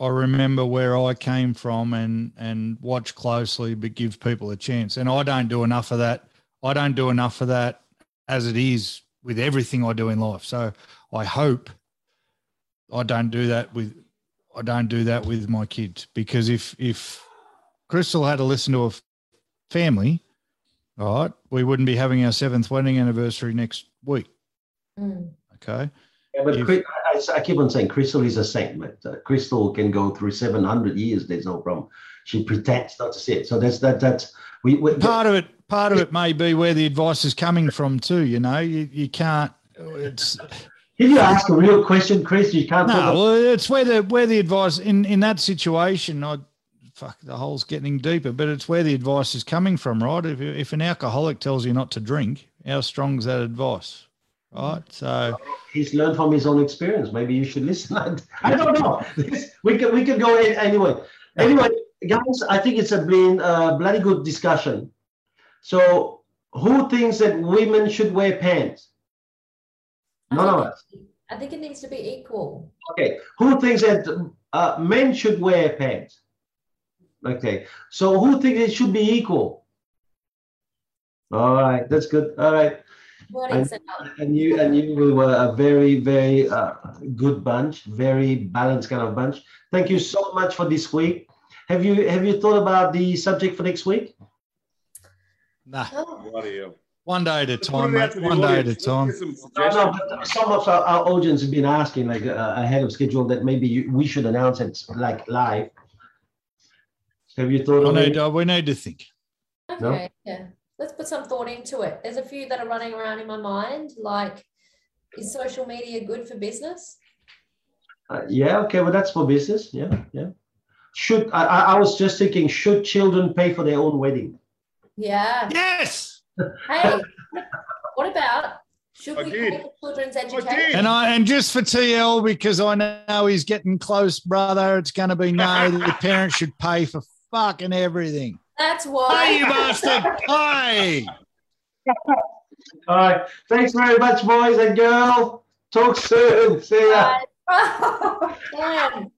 I remember where I came from and, and watch closely, but give people a chance. And I don't do enough of that. I don't do enough of that as it is with everything I do in life. So I hope I don't do that with, I don't do that with my kids, because if, if, Crystal had to listen to a family, all right, we wouldn't be having our seventh wedding anniversary next week. Mm. Okay. Yeah, but if, I, I keep on saying Crystal is a saint, but uh, Crystal can go through seven hundred years. There's no problem. She pretends not to see it. So that's that. That's we, we part of it. Part of it may be where the advice is coming from too. You know, you you can't. It's. If you ask a real question, Chris, you can't. No, well, it's where the where the advice in in that situation. I. Fuck, the hole's getting deeper, but it's where the advice is coming from, right? If, if an alcoholic tells you not to drink, how strong's that advice, right? So he's learned from his own experience. Maybe you should listen. I don't know. we can we can go in anyway. Anyway, guys, I think it's a been a bloody good discussion. So, who thinks that women should wear pants? None of us. I think it needs to be equal. Okay, who thinks that uh, men should wear pants? Okay, so who thinks it should be equal? All right, that's good. All right, and, and you and you were a very, very uh, good bunch, very balanced kind of bunch. Thank you so much for this week. Have you have you thought about the subject for next week? Nah, what are you? One day at a time, mate. One day at a time. No, no, but some of our, our audience have been asking, like uh, ahead of schedule, that maybe you, we should announce it like live. Have you thought of it? We need to think. Okay, no? Yeah. Let's put some thought into it. There's a few that are running around in my mind, like, is social media good for business? Uh, yeah, okay, well, that's for business, yeah, yeah. Should, I, I was just thinking, should children pay for their own wedding? Yeah. Yes! Hey, what about, should I we did. pay for children's education? And, I, and just for T L, because I know he's getting close, brother, it's going to be no, the parents should pay for fucking everything. That's why. Hey, you bastard. Hey. All right. Thanks very much, boys and girls. Talk soon. See ya. Right.